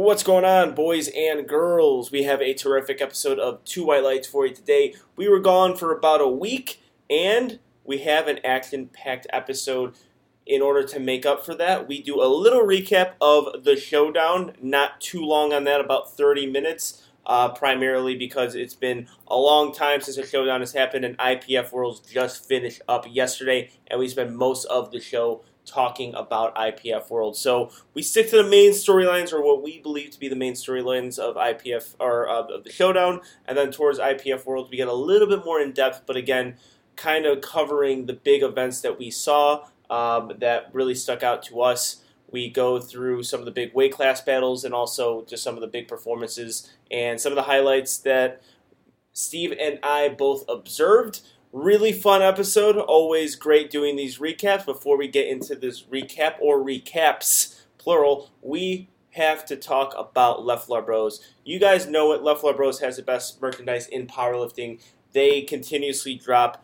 What's going on, boys and girls? We have a terrific episode of Two White Lights for you today. We were gone for about a week, and we have an action-packed episode. In order to make up for that, we do a little recap of the showdown. Not too long on that, about 30 minutes, primarily because it's been a long time since a showdown has happened, and IPF Worlds just finished up yesterday, and we spent most of the show talking about IPF Worlds. So we stick to the main storylines, or what we believe to be the main storylines of IPF, or of the showdown, and then towards IPF Worlds we get a little bit more in depth, but again, kind of covering the big events that we saw that really stuck out to us. We go through some of the big weight class battles and also just some of the big performances and some of the highlights that Steve and I both observed. Really fun episode. Always great doing these recaps. Before we get into this recap, or recaps, plural, we have to talk about Leffler Bros. You guys know it. Leffler Bros has the best merchandise in powerlifting. They continuously drop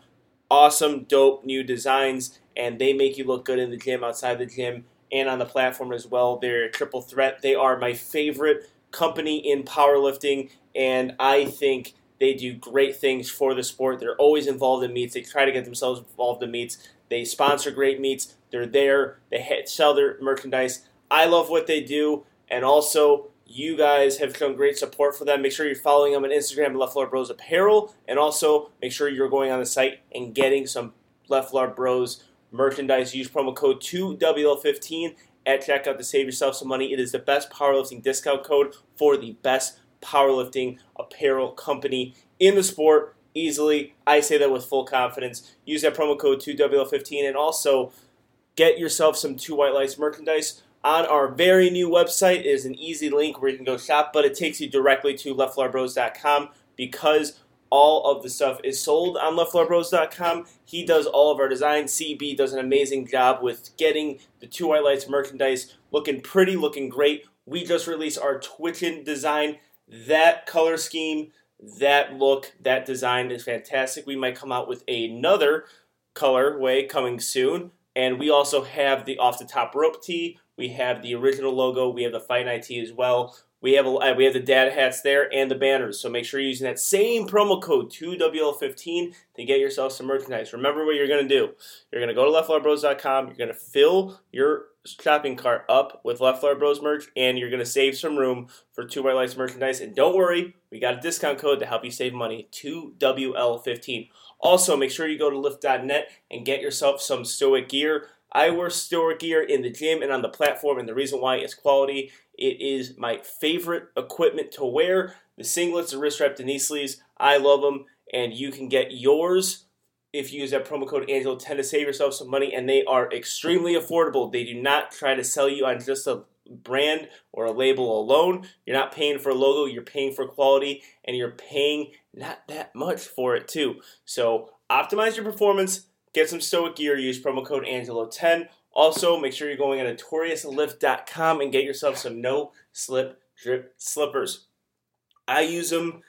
awesome, dope new designs, and they make you look good in the gym, outside the gym, and on the platform as well. They're a triple threat. They are my favorite company in powerlifting, and I think they do great things for the sport. They're always involved in meets. They try to get themselves involved in meets. They sponsor great meets. They're there. They sell their merchandise. I love what they do, and also you guys have shown great support for them. Make sure you're following them on Instagram, Leffler Bros Apparel, and also make sure you're going on the site and getting some Leffler Bros merchandise. Use promo code 2WL15 at checkout to save yourself some money. It is the best powerlifting discount code for the best powerlifting apparel company in the sport, easily. I say that with full confidence. Use that promo code 2WL15 and also get yourself some Two White Lights merchandise on our very new website. It is an easy link where you can go shop, but it takes you directly to LefflerBros.com because all of the stuff is sold on LefflerBros.com. He does all of our design. CB does an amazing job with getting the Two White Lights merchandise looking pretty, looking great. We just released our Twitchin' design. That color scheme, that look, that design is fantastic. We might come out with another colorway coming soon. And we also have the Off the Top Rope tee. We have the original logo. We have the Fight Night tee as well. We have the dad hats there and the banners. So make sure you're using that same promo code, 2WL15, to get yourself some merchandise. Remember what you're going to do. You're going to go to LefflerBros.com. You're going to fill your shopping cart up with Leffler Bros merch, and you're going to save some room for Two White Lights merchandise. And don't worry, we got a discount code to help you save money, 2WL15. Also, make sure you go to lift.net and get yourself some Stoic gear. I wear Stoic gear in the gym and on the platform, and the reason why is quality. It is my favorite equipment to wear. The singlets, the wrist wrap, the knee sleeves, I love them, and you can get yours if you use that promo code ANGELO10 to save yourself some money, and they are extremely affordable. They do not try to sell you on just a brand or a label alone. You're not paying for a logo. You're paying for quality, and you're paying not that much for it, too. So optimize your performance. Get some Stoic gear. Use promo code ANGELO10. Also, make sure you're going to NotoriousLift.com and get yourself some no-slip drip slippers. I use them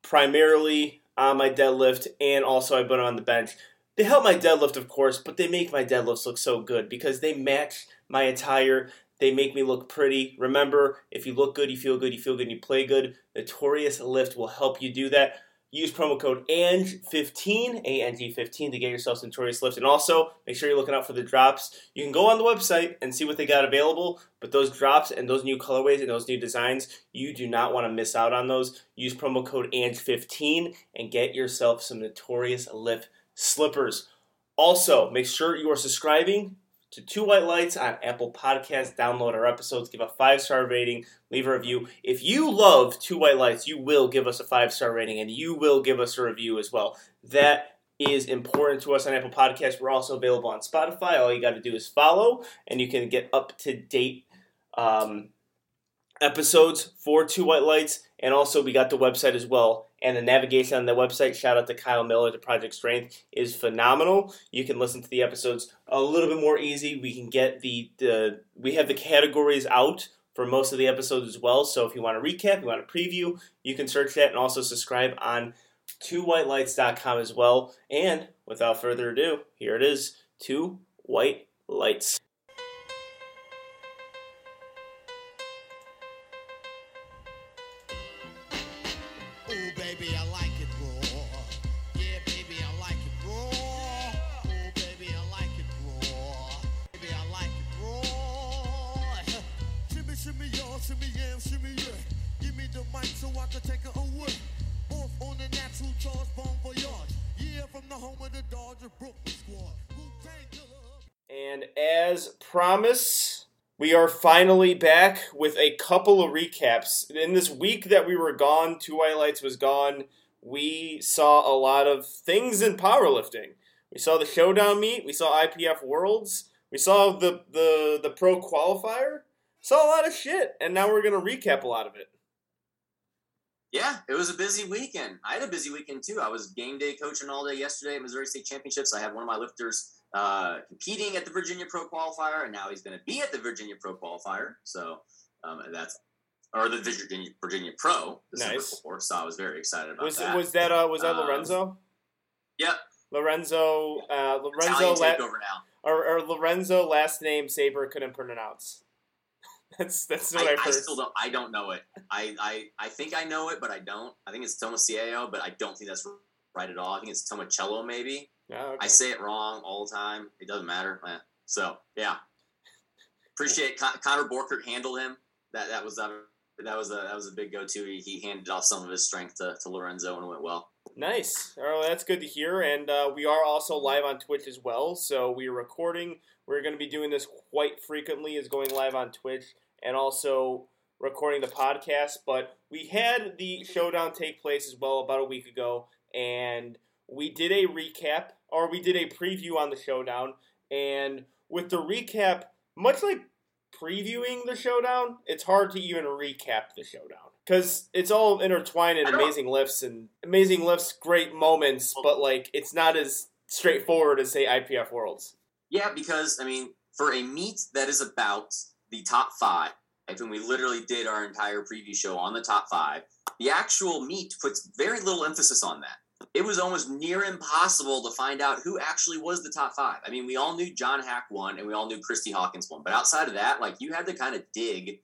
primarily on my deadlift, and also I put them on the bench. They help my deadlift, of course, but they make my deadlifts look so good because they match my attire. They make me look pretty. Remember, if you look good, you feel good, you feel good, and you play good. Notorious Lift will help you do that. Use promo code ANG15, ANG15, to get yourself some Notorious Lift. And also, make sure you're looking out for the drops. You can go on the website and see what they got available, but those drops and those new colorways and those new designs, you do not want to miss out on those. Use promo code ANG15 and get yourself some Notorious Lift slippers. Also, make sure you are subscribing to Two White Lights on Apple Podcasts. Download our episodes. Give a 5-star rating. Leave a review. If you love Two White Lights, you will give us a 5-star rating, and you will give us a review as well. That is important to us on Apple Podcasts. We're also available on Spotify. All you got to do is follow, and you can get up-to-date episodes for Two White Lights. And also, we got the website as well. And the navigation on the website, shout out to Kyle Miller at Project Strength, is phenomenal. You can listen to the episodes a little bit more easy. We can get we have the categories out for most of the episodes as well. So if you want to recap, you want to preview, you can search that, and also subscribe on twowhitelights.com as well. And without further ado, here it is, Two White Lights. baby, I like it raw. Yeah, baby, I like it raw. Oh, baby, I like it raw. Baby, I like it raw. Shimmy, shimmy, y'all, shimmy, yeah, shimmy, yeah. Give me the mic so I can take it away. Off on the natural charge, bon voyage. Yeah, from the home of the Dodger Brooklyn squad. And as promised, we are finally back with a couple of recaps. In this week that we were gone, Two White Lights was gone, we saw a lot of things in powerlifting. We saw the showdown meet, we saw IPF Worlds, we saw the pro qualifier, saw a lot of shit, and now we're going to recap a lot of it. Yeah, it was a busy weekend. I had a busy weekend, too. I was game day coaching all day yesterday at Missouri State Championships. I had one of my lifters competing at the Virginia Pro Qualifier, and now he's going to be at the Virginia Pro Qualifier. So that's or the Virginia Pro. Nice. Before, so I was very excited about that. Was that Lorenzo? Yep. Lorenzo. Over now. Or Lorenzo, last name Saber couldn't pronounce. That's what I heard. I still don't. I don't know it. I think I know it, but I don't. I think it's Tomaciao, but I don't think that's right at all. I think it's Tomacello, maybe. Oh, okay. I say it wrong all the time. It doesn't matter. So, yeah. Appreciate it. Connor Borkert handled him. That was a big go-to. He handed off some of his strength to Lorenzo, and it went well. Nice. All right, that's good to hear. And we are also live on Twitch as well. So we are recording. We're going to be doing this quite frequently, is going live on Twitch and also recording the podcast. But we had the showdown take place as well about a week ago, and we did a recap, or we did a preview on the showdown, and with the recap, much like previewing the showdown, it's hard to even recap the showdown, because it's all intertwined in amazing lifts, great moments, but like it's not as straightforward as, say, IPF Worlds. Yeah, because, I mean, for a meet that is about the top five, and we literally did our entire preview show on the top five, the actual meet puts very little emphasis on that. It was almost near impossible to find out who actually was the top five. I mean, we all knew John Hack won, and we all knew Christy Hawkins won. But outside of that, like, you had to kind of dig to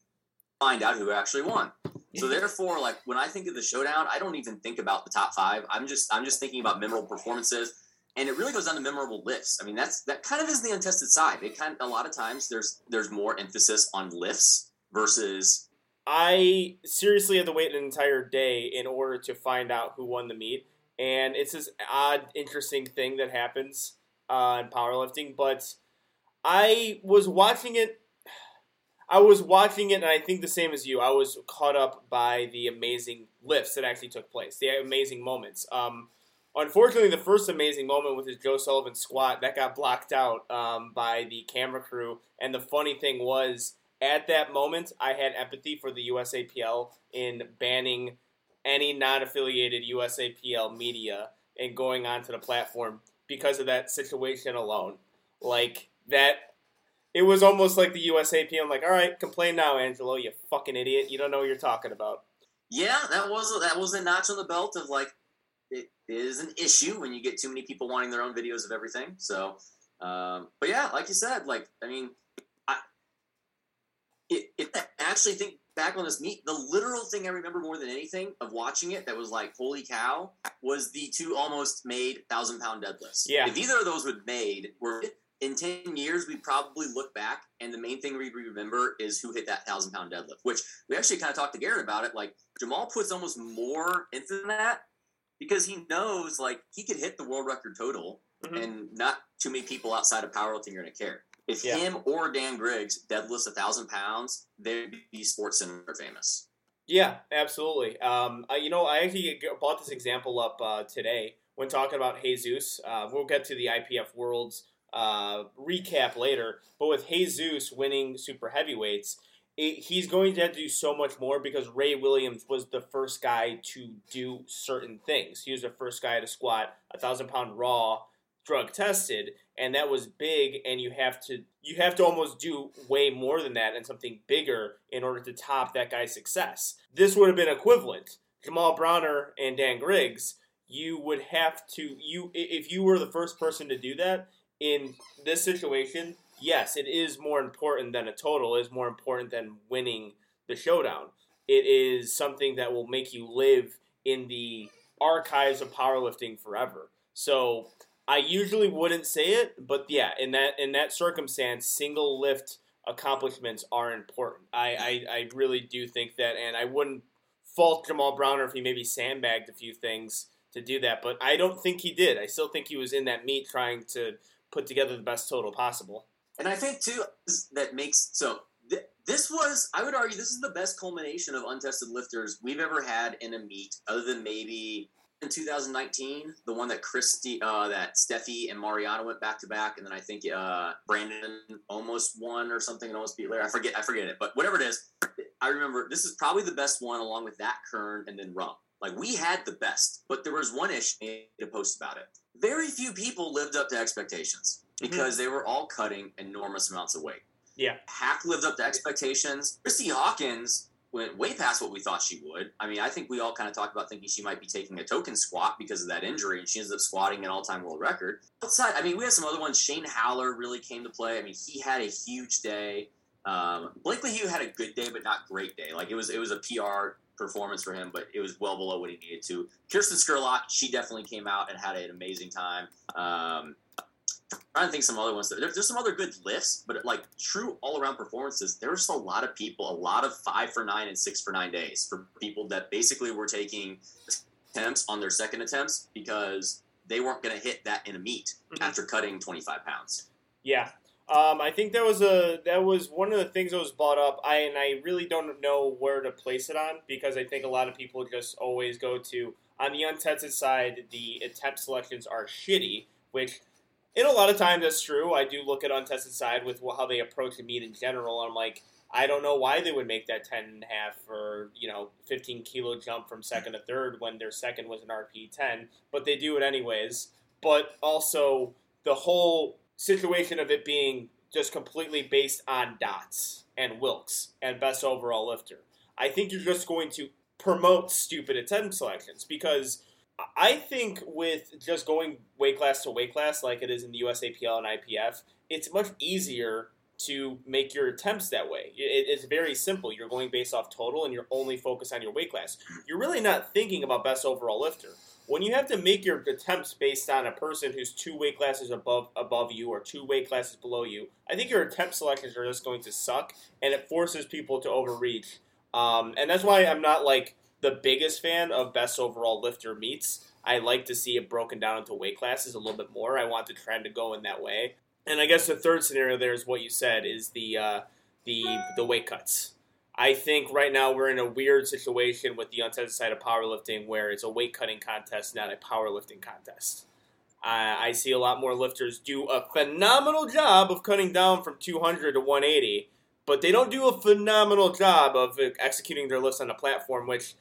find out who actually won. So therefore, like, when I think of the showdown, I don't even think about the top five. I'm just thinking about memorable performances, and it really goes down to memorable lifts. I mean, that kind of is the untested side. It kind of, a lot of times there's more emphasis on lifts versus. I seriously had to wait an entire day in order to find out who won the meet. And it's this odd, interesting thing that happens in powerlifting. But I was watching it, and I think the same as you. I was caught up by the amazing lifts that actually took place, the amazing moments. Unfortunately, the first amazing moment with his Joe Sullivan squat, that got blocked out by the camera crew. And the funny thing was, at that moment, I had empathy for the USAPL in banning any non-affiliated USAPL media and going onto the platform because of that situation alone. Like, that, it was almost like the USAPL, like, all right, complain now, Angelo, you fucking idiot. You don't know what you're talking about. Yeah, that was a notch on the belt of, like, it is an issue when you get too many people wanting their own videos of everything. So, but yeah, like you said, like, I mean, if I actually think back on this meet, the literal thing I remember more than anything of watching it that was like, holy cow, was the two almost made 1,000-pound deadlifts. Yeah. If either of those were made, in 10 years, we probably look back, and the main thing we remember is who hit that 1,000-pound deadlift, which we actually kind of talked to Garrett about it. Like, Jamal puts almost more into that because he knows, like, he could hit the world record total, mm-hmm. and not too many people outside of powerlifting are going to care. If him or Dan Griggs deadlifts 1,000 pounds, they'd be SportsCenter famous. Yeah, absolutely. I actually brought this example up today when talking about Jesus. We'll get to the IPF Worlds recap later, but with Jesus winning super heavyweights, he's going to have to do so much more because Ray Williams was the first guy to do certain things. He was the first guy to squat 1,000-pound raw, drug tested, and that was big, and you have to almost do way more than that and something bigger in order to top that guy's success. This would have been equivalent. Jamal Browner and Dan Griggs, you would have to, if you were the first person to do that in this situation, yes, it is more important than a total, it is more important than winning the showdown. It is something that will make you live in the archives of powerlifting forever. So I usually wouldn't say it, but yeah, in that circumstance, single lift accomplishments are important. I really do think that, and I wouldn't fault Jamal Browner if he maybe sandbagged a few things to do that, but I don't think he did. I still think he was in that meet trying to put together the best total possible. And I think, too, that makes – so this was – I would argue this is the best culmination of untested lifters we've ever had in a meet, other than maybe in 2019, the one that that Steffi and Mariana went back-to-back, and then I think Brandon almost won or something and almost beat Larry. I forget it. But whatever it is, I remember this is probably the best one along with that Kern and then Rump. Like, we had the best, but there was one issue to post about it. Very few people lived up to expectations because they were all cutting enormous amounts of weight. Yeah. Hack lived up to expectations. Christy Hawkins went way past what we thought she would. I mean, I think we all kind of talked about thinking she might be taking a token squat because of that injury, and she ends up squatting an all-time world record. Outside, I mean, we had some other ones. Shane Hauler really came to play. I mean, he had a huge day. Blake LeHue had a good day, but not great day. Like, it was a PR performance for him, but it was well below what he needed to. Kirsten Scurlock, she definitely came out and had an amazing time. I think some other ones. There's some other good lifts, but like true all-around performances, there was a lot of people, a lot of 5 for 9 and 6 for 9 days for people that basically were taking attempts on their second attempts because they weren't going to hit that in a meet after cutting 25 pounds. Yeah. I think that was one of the things that was brought up. I really don't know where to place it on because I think a lot of people just always go to, on the untested side, the attempt selections are shitty, which in a lot of times that's true. I do look at untested side with how they approach a meet in general. And I'm like, I don't know why they would make that 10.5 or 15 kilo jump from second to third when their second was an RP10, but they do it anyways. But also the whole situation of it being just completely based on dots and Wilks and best overall lifter. I think you're just going to promote stupid attempt selections because I think with just going weight class to weight class like it is in the USAPL and IPF, it's much easier to make your attempts that way. It's very simple. You're going based off total and you're only focused on your weight class. You're really not thinking about best overall lifter. When you have to make your attempts based on a person who's 2 weight classes above you or 2 weight classes below you, I think your attempt selections are just going to suck, and it forces people to overreach. And that's why I'm not, like, the biggest fan of best overall lifter meets. I like to see it broken down into weight classes a little bit more. I want the trend to go in that way. And I guess the third scenario there is what you said, is the weight cuts. I think right now we're in a weird situation with the untested side of powerlifting where it's a weight-cutting contest, not a powerlifting contest. I see a lot more lifters do a phenomenal job of cutting down from 200 to 180, but they don't do a phenomenal job of executing their lifts on the platform, which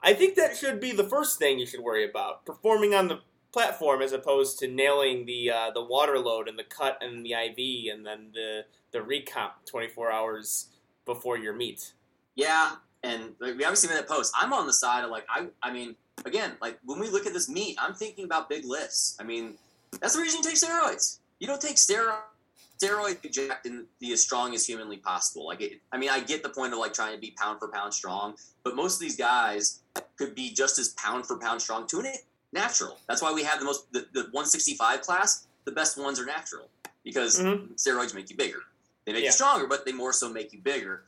I think that should be the first thing you should worry about, performing on the platform as opposed to nailing the water load and the cut and the IV and then the recomp 24 hours before your meet. Yeah, and we obviously made that post. I'm on the side of, like, I mean, again, like, when we look at this meet, I'm thinking about big lifts. I mean, that's the reason you take steroids. You don't take steroids inject and be as strong as humanly possible. Like, I get the point of, like, trying to be pound for pound strong, but most of these guys could be just as pound for pound strong to it natural. That's why we have the 165 class. The best ones are natural because steroids make you bigger. They make you stronger, but they more so make you bigger.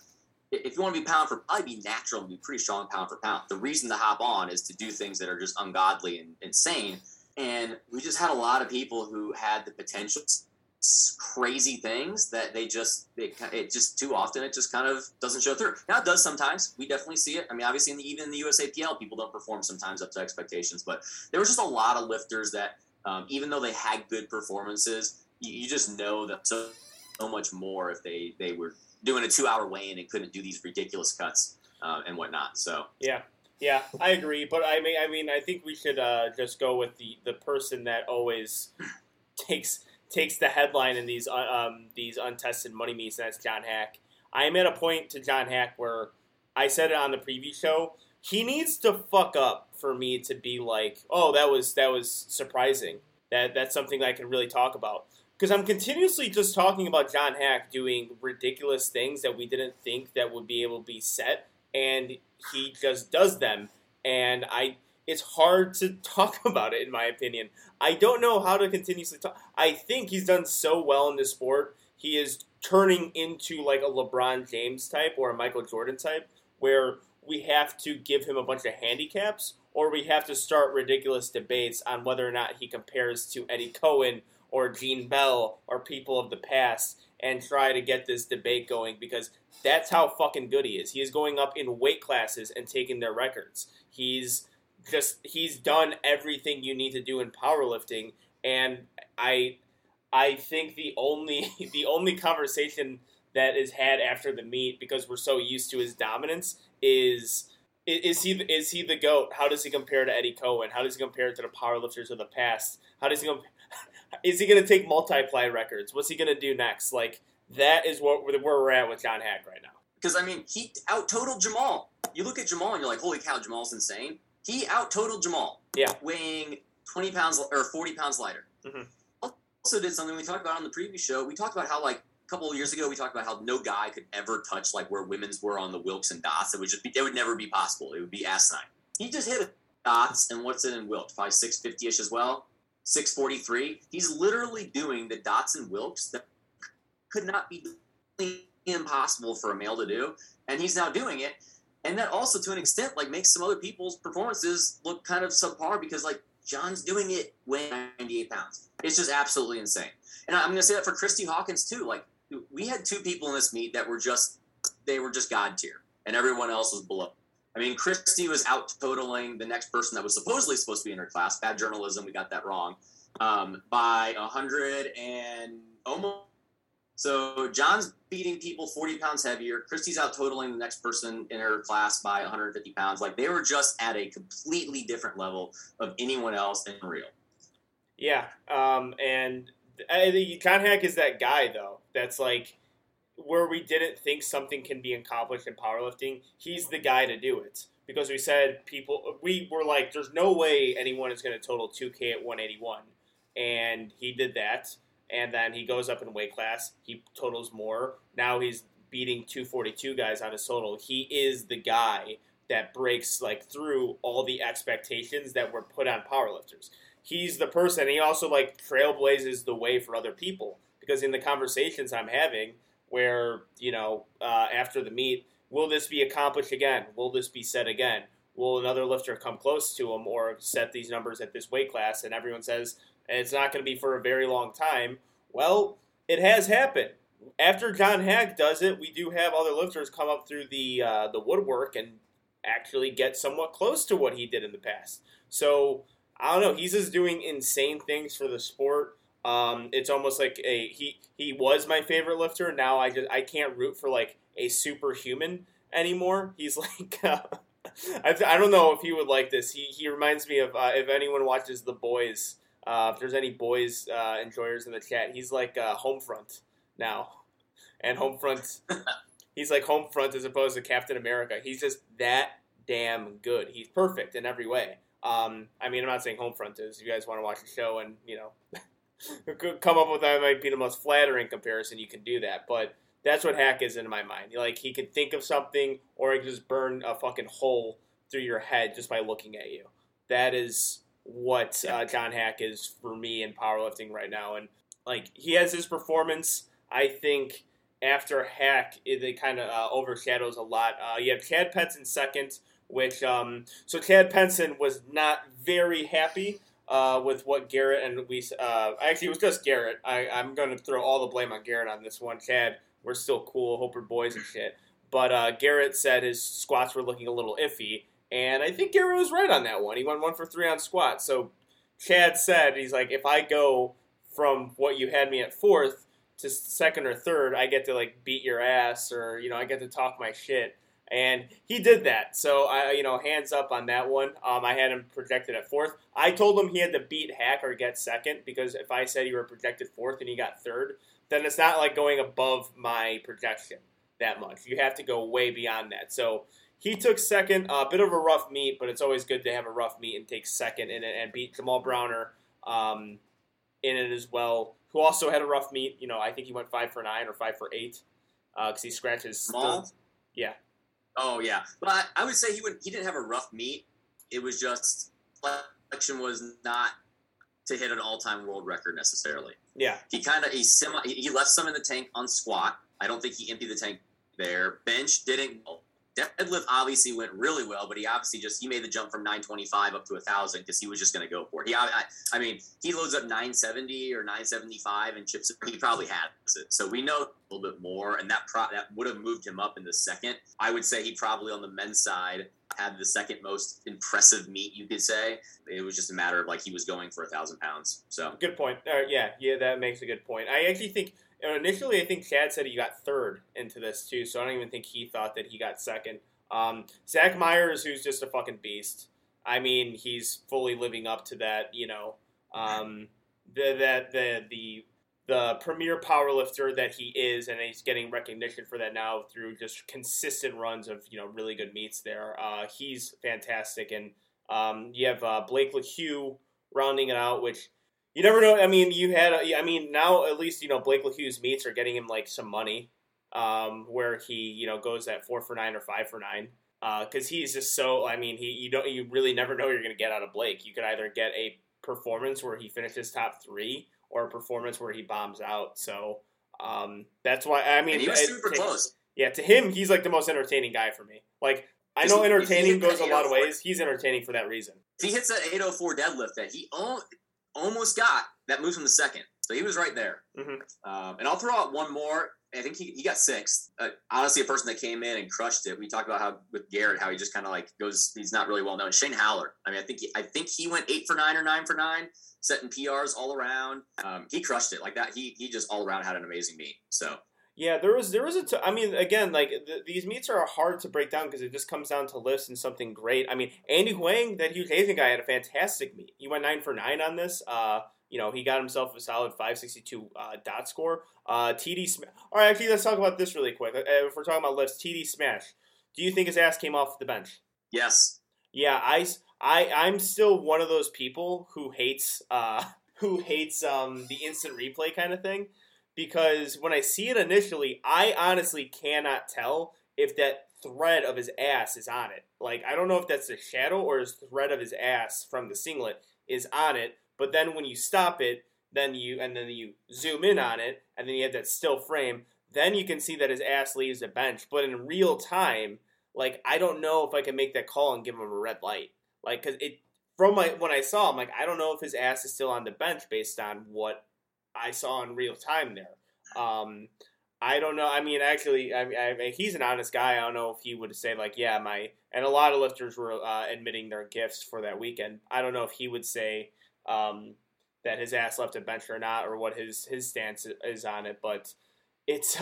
If you want to be pound for, probably be natural and be pretty strong pound for pound. The reason to hop on is to do things that are just ungodly and insane. And we just had a lot of people who had the potential crazy things that it just too often kind of doesn't show through. Now it does sometimes. We definitely see it. I mean, obviously even in the USAPL, people don't perform sometimes up to expectations, but there was just a lot of lifters that even though they had good performances, you just know that so much more if they were doing a 2-hour weigh-in and couldn't do these ridiculous cuts and whatnot. So yeah, I agree. But I mean, I think we should just go with the person that always takes the headline in these untested money meets, and that's John Hack. I am at a point to John Hack where I said it on the preview show. He needs to fuck up for me to be like, oh, that was surprising. That's something that I can really talk about. Because I'm continuously just talking about John Hack doing ridiculous things that we didn't think that would be able to be set, and he just does them. And I, it's hard to talk about it, in my opinion. I don't know how to continuously talk. I think he's done so well in this sport. He is turning into like a LeBron James type or a Michael Jordan type, where we have to give him a bunch of handicaps, or we have to start ridiculous debates on whether or not he compares to Eddie Cohen or Gene Bell or people of the past, and try to get this debate going, because that's how fucking good he is. He is going up in weight classes and taking their records. He's done everything you need to do in powerlifting, and I think the only conversation that is had after the meet, because we're so used to his dominance, is he the GOAT? How does he compare to Eddie Cohen? How does he compare to the powerlifters of the past? How does he compare? Is he going to take multiply records? What's he going to do next? Like, that is what where we're at with John Hack right now. Because, I mean, he out-totaled Jamal. You look at Jamal and you're like, holy cow, Jamal's insane. He out-totaled Jamal. Yeah. Weighing 20 pounds or 40 pounds lighter. Mm-hmm. Also did something we talked about on the previous show. We talked about how, like, a couple of years ago, we talked about how no guy could ever touch, like, where women's were on the Wilks and Dots. It would never be possible. It would be asinine. He just hit a Dots and what's it in Wilk? 650-ish as well? 643. He's literally doing the Dots and Wilks that could not be impossible for a male to do, and he's now doing it. And that also, to an extent, like, makes some other people's performances look kind of subpar, because, like, John's doing it weighing 98 pounds. It's just absolutely insane. And I'm going to say that for Christy Hawkins too. Like, we had two people in this meet that were just, they were just God tier, and everyone else was below. I mean, Christy was out-totaling the next person that was supposedly supposed to be in her class. Bad journalism, we got that wrong, by 100 and almost. So John's beating people 40 pounds heavier. Christy's out-totaling the next person in her class by 150 pounds. Like, they were just at a completely different level of anyone else in real. Yeah, and I think John Hack is that guy, though, that's like, where we didn't think something can be accomplished in powerlifting, he's the guy to do it. Because we said we were like, there's no way anyone is going to total 2K at 181. And he did that. And then he goes up in weight class. He totals more. Now he's beating 242 guys on his total. He is the guy that breaks, like, through all the expectations that were put on powerlifters. He's the person. He also, like, trailblazes the way for other people. Because in the conversations I'm having, where, you know, after the meet, will this be accomplished again? Will this be set again? Will another lifter come close to him or set these numbers at this weight class? And everyone says, it's not going to be for a very long time. Well, it has happened. After John Hack does it, we do have other lifters come up through the woodwork and actually get somewhat close to what he did in the past. So, I don't know. He's just doing insane things for the sport. It's almost like he was my favorite lifter. Now I can't root for, like, a superhuman anymore. He's like, I don't know if he would like this. He reminds me of, if anyone watches The Boys, if there's any Boys enjoyers in the chat, he's like Homefront now. And Homefront, he's like Homefront as opposed to Captain America. He's just that damn good. He's perfect in every way. I mean, I'm not saying Homefront is. If you guys want to watch the show and, you know, come up with that might be the most flattering comparison, you can do that, but that's what Hack is in my mind. Like, he could think of something, or he could just burn a fucking hole through your head just by looking at you. That is what John Hack is for me in powerlifting right now. And, like, he has his performance. I think after Hack, it kind of overshadows a lot. You have Chad Penson second, which so Chad Penson was not very happy with what Garrett and we actually it was just Garrett. I'm going to throw all the blame on Garrett on this one. Chad, we're still cool. Hope we're boys and shit. But Garrett said his squats were looking a little iffy, and I think Garrett was right on that one. He went 1 for 3 on squats. So Chad said, he's like, if I go from what you had me at fourth to second or third, I get to, like, beat your ass, or, you know, I get to talk my shit. And he did that, so I, you know, hands up on that one. I had him projected at fourth. I told him he had to beat Hack or get second, because if I said you were projected fourth and he got third, then it's not like going above my projection that much. You have to go way beyond that. So he took second, a bit of a rough meet, but it's always good to have a rough meet and take second in it, and beat Jamal Browner in it as well, who also had a rough meet. You know, I think he went 5 for 9 or 5 for 8 because he scratched his small. Yeah. Oh, yeah. But I would say he didn't have a rough meet. It was just reflection was not to hit an all-time world record necessarily. Yeah. He left some in the tank on squat. I don't think he emptied the tank there. Bench didn't go. Deadlift obviously went really well, but he obviously just, he made the jump from 925 up to 1,000 because he was just going to go for it. I mean, he loads up 970 or 975 and chips it. He probably has it. So we know a little bit more, and that would have moved him up in the second. I would say he probably on the men's side had the second most impressive meet, you could say. It was just a matter of, like, he was going for 1,000 pounds. So good point. Yeah, that makes a good point. I actually think initially, I think Chad said he got third into this, too, so I don't even think he thought that he got second. Zach Myers, who's just a fucking beast. I mean, he's fully living up to that, you know, the premier powerlifter that he is, and he's getting recognition for that now through just consistent runs of, you know, really good meets there. He's fantastic. And you have Blake LeHue rounding it out, which you never know. I mean, now at least, you know, Blake LeHue's meets are getting him like some money where he, you know, goes at 4 for 9 or 5 for 9. Cause he's just so, I mean, you really never know what you're going to get out of Blake. You could either get a performance where he finishes top 3 or a performance where he bombs out. So that's why, I mean, and he was super close. Yeah. To him, he's like the most entertaining guy for me. Like, I know entertaining goes a lot of ways. He's entertaining for that reason. If he hits that 804 deadlift that he almost got, that moves him to second. So he was right there. Mm-hmm. And I'll throw out one more. I think he got sixth. Honestly, a person that came in and crushed it. We talked about how with Garrett, how he just kind of like goes, he's not really well known. Shane Hauler. I mean, I think he went 8 for 9 or 9 for 9, setting PRs all around. He crushed it like that. He just all around had an amazing meet. So yeah, these meets are hard to break down because it just comes down to lifts and something great. I mean, Andy Huang, that huge Asian guy, had a fantastic meet. He went 9 for 9 on this. You know, he got himself a solid 562 dot score. TD Smash. All right, actually, let's talk about this really quick. If we're talking about lifts, TD Smash. Do you think his ass came off the bench? Yes. Yeah, I'm still one of those people who hates the instant replay kind of thing, because when I see it initially, I honestly cannot tell if that thread of his ass is on it. Like, I don't know if that's the shadow or his thread of his ass from the singlet is on it. But then when you stop it, then you zoom in on it, and then you have that still frame, then you can see that his ass leaves the bench. But in real time, like, I don't know if I can make that call and give him a red light. Like, because when I saw him, like, I don't know if his ass is still on the bench based on what I saw in real time there. I don't know. I mean, actually, I mean, he's an honest guy. I don't know if he would say, like, yeah, and a lot of lifters were admitting their gifts for that weekend. I don't know if he would say that his ass left a bench or not, or what his stance is on it, but it's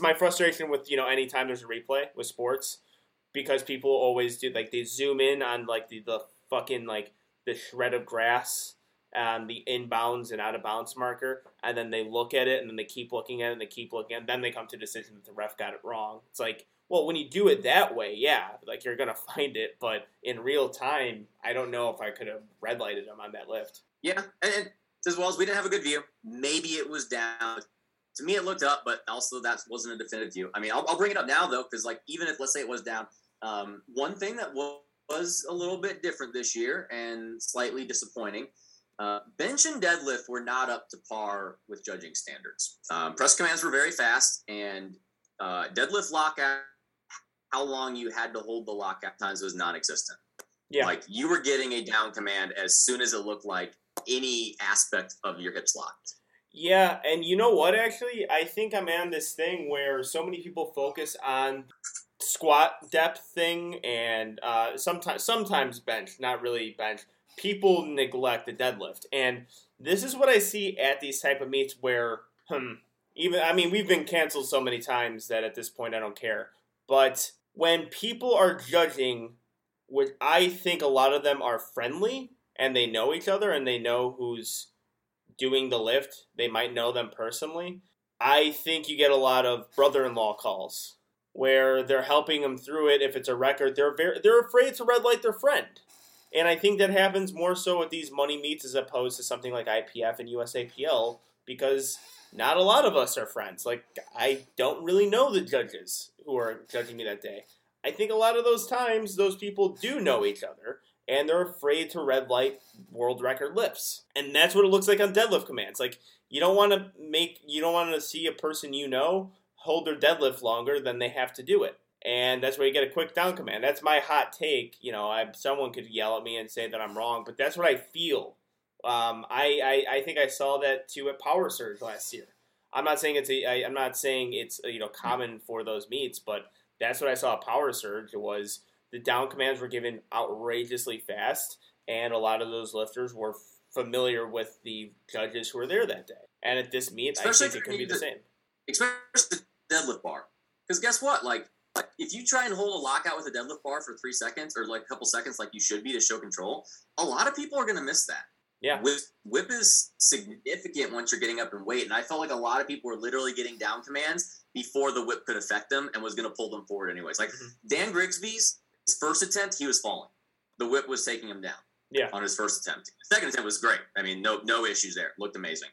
my frustration with, you know, anytime there's a replay with sports, because people always do, like, they zoom in on, like, the fucking, like, the shred of grass and the inbounds and out of bounds marker, and then they look at it, and then they keep looking at it, and they keep looking at it, and then they come to a decision that the ref got it wrong. It's like, well, when you do it that way, yeah, like, you're going to find it. But in real time, I don't know if I could have red lighted him on that lift. Yeah, and as well as we didn't have a good view. Maybe it was down. To me, it looked up, but also that wasn't a definitive view. I mean, I'll bring it up now, though, because, like, even if, let's say it was down, one thing that was a little bit different this year and slightly disappointing, bench and deadlift were not up to par with judging standards. Press commands were very fast, and deadlift lockout, how long you had to hold the lockout times was non-existent. Yeah. Like, you were getting a down command as soon as it looked like any aspect of your hips locked. Yeah, and you know what, actually? I think I'm on this thing where so many people focus on squat depth thing and sometimes bench, not really bench. People neglect the deadlift. And this is what I see at these type of meets where, we've been canceled so many times that at this point I don't care. But when people are judging, which I think a lot of them are friendly and they know each other and they know who's doing the lift, they might know them personally, I think you get a lot of brother-in-law calls where they're helping them through it. If it's a record, they're afraid to red light their friend. And I think that happens more so at these money meets as opposed to something like IPF and USAPL, because not a lot of us are friends. Like, I don't really know the judges who are judging me that day. I think a lot of those times, those people do know each other, and they're afraid to red light world record lifts. And that's what it looks like on deadlift commands. Like, you don't want to see a person you know hold their deadlift longer than they have to do it. And that's where you get a quick down command. That's my hot take. You know, someone could yell at me and say that I'm wrong, but that's what I feel. I think I saw that too at Power Surge last year. I'm not saying it's, you know, common for those meets, but that's what I saw at Power Surge. It was the down commands were given outrageously fast, and a lot of those lifters were familiar with the judges who were there that day. And at this meet, especially I think it could be the same. Especially the deadlift bar, because guess what? Like, if you try and hold a lockout with a deadlift bar for 3 seconds or like a couple seconds, like you should be to show control, a lot of people are going to miss that. Yeah, whip is significant once you're getting up in weight, and I felt like a lot of people were literally getting down commands before the whip could affect them and was going to pull them forward anyways. Like Dan Grigsby's first attempt, he was falling. The whip was taking him down. Yeah, on his first attempt. The second attempt was great. I mean, no issues there. Looked amazing.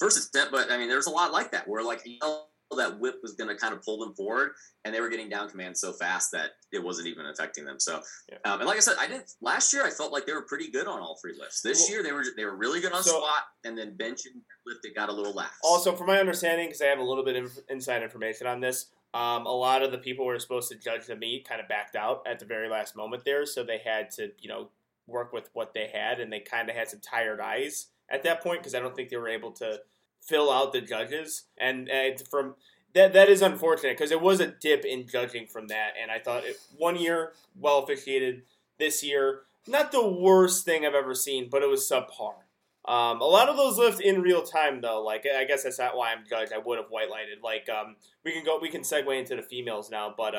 First attempt, but I mean, there's a lot like that where like you know that whip was going to kind of pull them forward, and they were getting down commands so fast that it wasn't even affecting them. So, yeah. And like I said, last year I felt like they were pretty good on all three lifts. This year they were really good on squat, and then bench and lift it got a little lax. Also, from my understanding, because I have a little bit of inside information on this, a lot of the people who were supposed to judge the meet kind of backed out at the very last moment there, so they had to work with what they had, and they kind of had some tired eyes at that point because I don't think they were able to fill out the judges, and from that is unfortunate because it was a dip in judging from that. And I thought 1 year well officiated, this year not the worst thing I've ever seen, but it was subpar. A lot of those lifts in real time though. Like I guess that's not why I'm judged. I would have white lighted. Like we can segue into the females now. But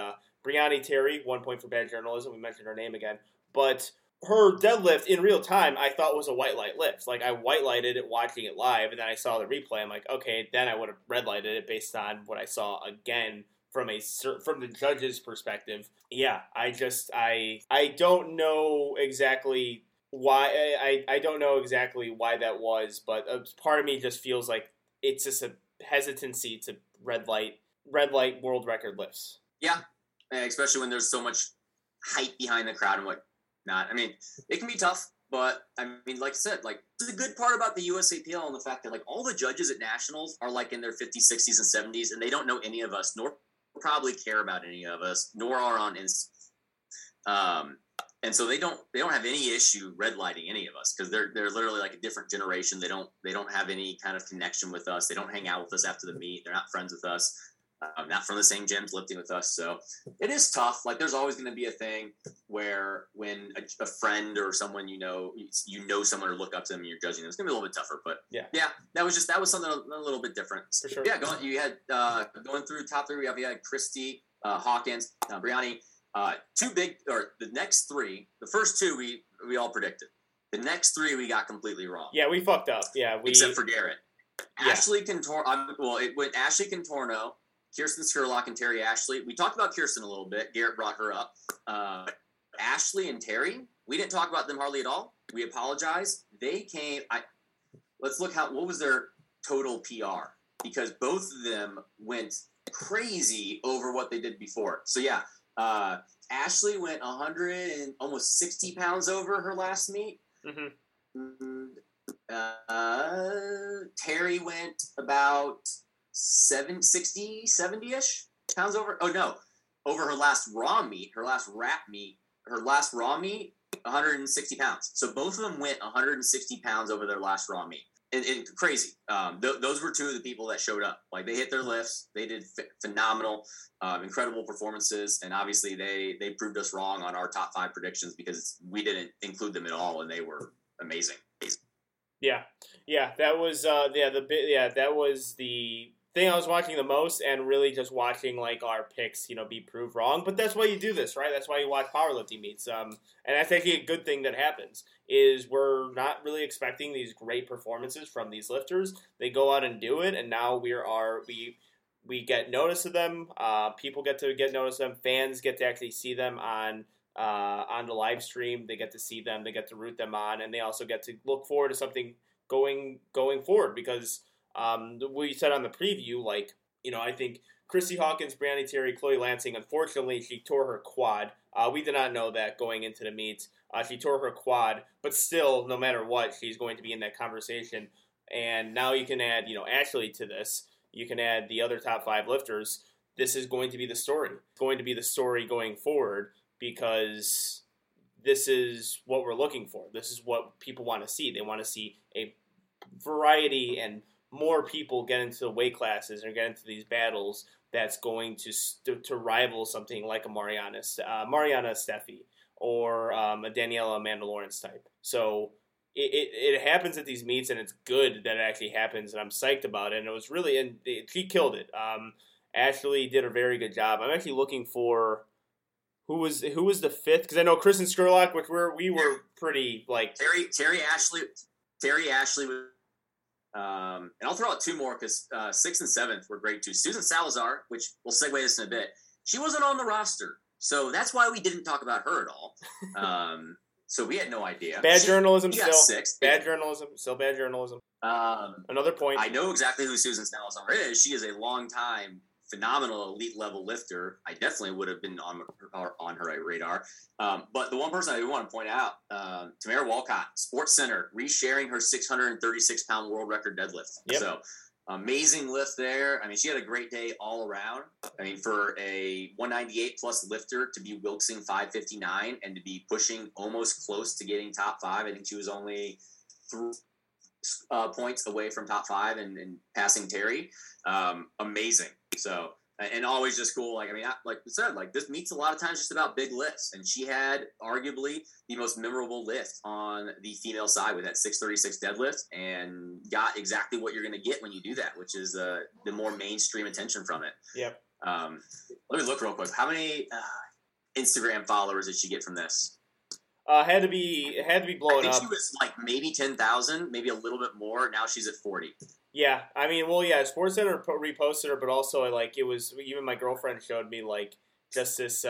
Brianni Terry, 1 point for bad journalism. We mentioned her name again, but her deadlift in real time, I thought was a white light lift. Like I white lighted it watching it live, and then I saw the replay. I'm like, okay, then I would have red lighted it based on what I saw again from the judge's perspective. Yeah, I don't know exactly why. I don't know exactly why that was, but part of me just feels like it's just a hesitancy to red light world record lifts. Yeah, especially when there's so much hype behind the crowd and what. Not. I mean, it can be tough, but I mean, like I said, like the good part about the USAPL and the fact that like all the judges at nationals are like in their 50s, 60s, and 70s, and they don't know any of us, nor probably care about any of us, nor are on Insta. And so they don't have any issue red lighting any of us because they're literally like a different generation. They don't have any kind of connection with us. They don't hang out with us after the meet. They're not friends with us. I'm not from the same gyms lifting with us, so it is tough. Like there's always going to be a thing where when a friend or someone you know someone or look up to them and you're judging them, it's going to be a little bit tougher. But yeah, that was something a little bit different. For sure. Yeah, going through top three, we had Christy, Hawkins, Brianni. The next three. The first two we all predicted. The next three we got completely wrong. Yeah, we fucked up. Yeah, except for Garrett, yeah. Ashley Contorno. Well, it went Ashley Contorno, Kirsten Scurlock, and Terry Ashley. We talked about Kirsten a little bit. Garrett brought her up. Ashley and Terry, we didn't talk about them hardly at all. We apologize. They came. Let's look what was their total PR? Because both of them went crazy over what they did before. So yeah, Ashley went 100 and almost 60 pounds over her last meet. Mm-hmm. Terry went about 70-ish pounds over. Oh no, over her last raw meet, her last raw meet, 160 pounds. So both of them went 160 pounds over their last raw meet, and crazy. Those were two of the people that showed up. Like they hit their lifts, they did phenomenal, incredible performances, and obviously they proved us wrong on our top five predictions because we didn't include them at all, and they were amazing. Yeah, that was that was the thing I was watching the most, and really just watching like our picks, be proved wrong. But that's why you do this, right? That's why you watch powerlifting meets. And that's actually a good thing that happens is we're not really expecting these great performances from these lifters. They go out and do it, and now we get notice of them. People get to get notice of them. Fans get to actually see them on the live stream. They get to see them. They get to root them on, and they also get to look forward to something going forward because. We said on the preview, I think Christy Hawkins, Brianni Terry, Chloe Lansing. Unfortunately, she tore her quad. We did not know that going into the meet. She tore her quad, but still, no matter what, she's going to be in that conversation. And now you can add, Ashley to this. You can add the other top five lifters. This is going to be the story. It's going to be the story going forward because this is what we're looking for. This is what people want to see. They want to see a variety and more people get into the weight classes and get into these battles that's going to rival something like a Mariana Steffi or a Daniela Amanda Lawrence type. So it happens at these meets, and it's good that it actually happens, and I'm psyched about it. And it was really – and she killed it. Ashley did a very good job. I'm actually looking for who was the fifth, because I know Kirsten Scurlock, which we were pretty like Terry Ashley, and I'll throw out two more because 6th and 7th were great too. Susan Salazar, which we'll segue this in a bit. She wasn't on the roster, so that's why we didn't talk about her at all. So we had no idea. Bad journalism. Another point. I know exactly who Susan Salazar is. She is a long-time phenomenal elite-level lifter. I definitely would have been on her radar. But the one person I do want to point out, Tamara Walcott, Sports Center, resharing her 636-pound world record deadlift. Yep. So amazing lift there. I mean, she had a great day all around. I mean, for a 198-plus lifter to be wilksing 559 and to be pushing almost close to getting top five, I think she was only points away from top five and passing Terry. Amazing. So, and always just cool. Like we said, like this meets a lot of times just about big lifts. And she had arguably the most memorable lift on the female side with that 636 deadlift and got exactly what you're going to get when you do that, which is the more mainstream attention from it. Yep. Let me look real quick. How many Instagram followers did she get from this? Had to be blown up. She was like maybe 10,000, maybe a little bit more. Now she's at 40. Yeah, I mean, well, yeah, SportsCenter reposted her, but also like it was even my girlfriend showed me like just this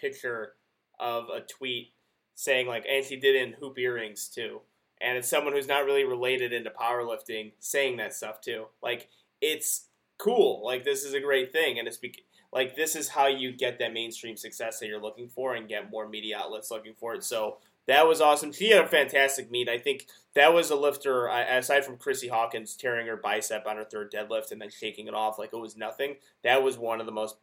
picture of a tweet saying like, and she did in hoop earrings too, and it's someone who's not really related into powerlifting saying that stuff too. Like it's cool. Like this is a great thing, and it's like this is how you get that mainstream success that you're looking for and get more media outlets looking for it. So that was awesome. She had a fantastic meet. I think that was a lifter, aside from Chrissy Hawkins tearing her bicep on her third deadlift and then shaking it off like it was nothing, that was one of the most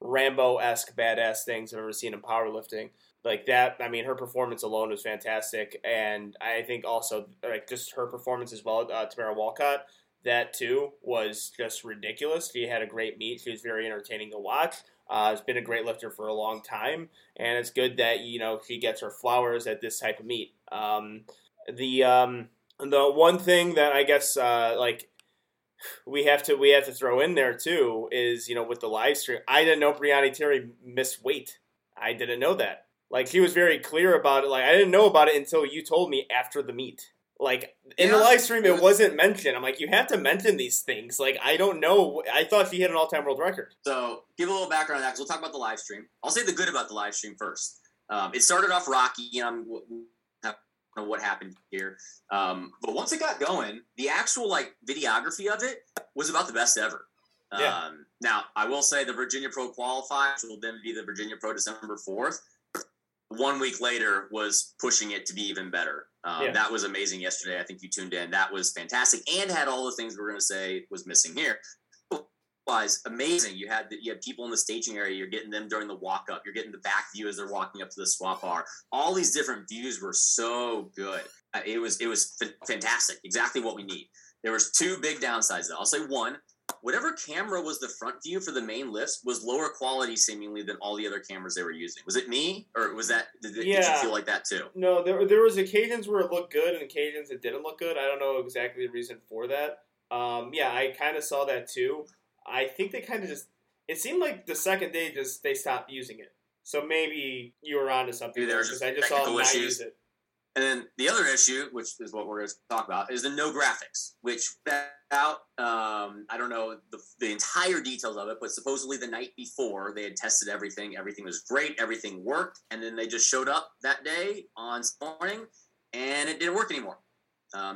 Rambo-esque badass things I've ever seen in powerlifting. Like that, I mean, her performance alone was fantastic. And I think also like just her performance as well, Tamara Walcott, that too was just ridiculous. She had a great meet. She was very entertaining to watch. It's been a great lifter for a long time, and it's good that she gets her flowers at this type of meet. The one thing that I guess like we have to throw in there too is with the live stream, I didn't know Brianni Terry missed weight. I didn't know that. Like she was very clear about it. Like I didn't know about it until you told me after the meet. Like in the live stream, it wasn't mentioned. I'm like, you have to mention these things. Like, I don't know. I thought she hit an all-time world record. So give a little background on that because we'll talk about the live stream. I'll say the good about the live stream first. It started off rocky. I don't know what happened here. But once it got going, the actual like videography of it was about the best ever. Yeah. Now, I will say the Virginia Pro qualifier, which will then be the Virginia Pro December 4th. 1 week later was pushing it to be even better. That was amazing yesterday. I think you tuned in. That was fantastic and had all the things we're going to say was missing here. Was amazing. You had people in the staging area. You're getting them during the walk up. You're getting the back view as they're walking up to the swap bar. All these different views were so good. It was fantastic. Exactly what we need. There was two big downsides though. I'll say one. Whatever camera was the front view for the main list was lower quality seemingly than all the other cameras they were using. Was it me or was that, did you feel like that too? No, there was occasions where it looked good and occasions it didn't look good. I don't know exactly the reason for that. I kind of saw that too. I think they kind of just, it seemed like the second day they stopped using it. So maybe you were onto something. Maybe there was just I just saw them not use it. And then the other issue, which is what we're going to talk about, is the no graphics, which out, I don't know the entire details of it, but supposedly the night before they had tested everything. Everything was great. Everything worked. And then they just showed up that day on morning and it didn't work anymore.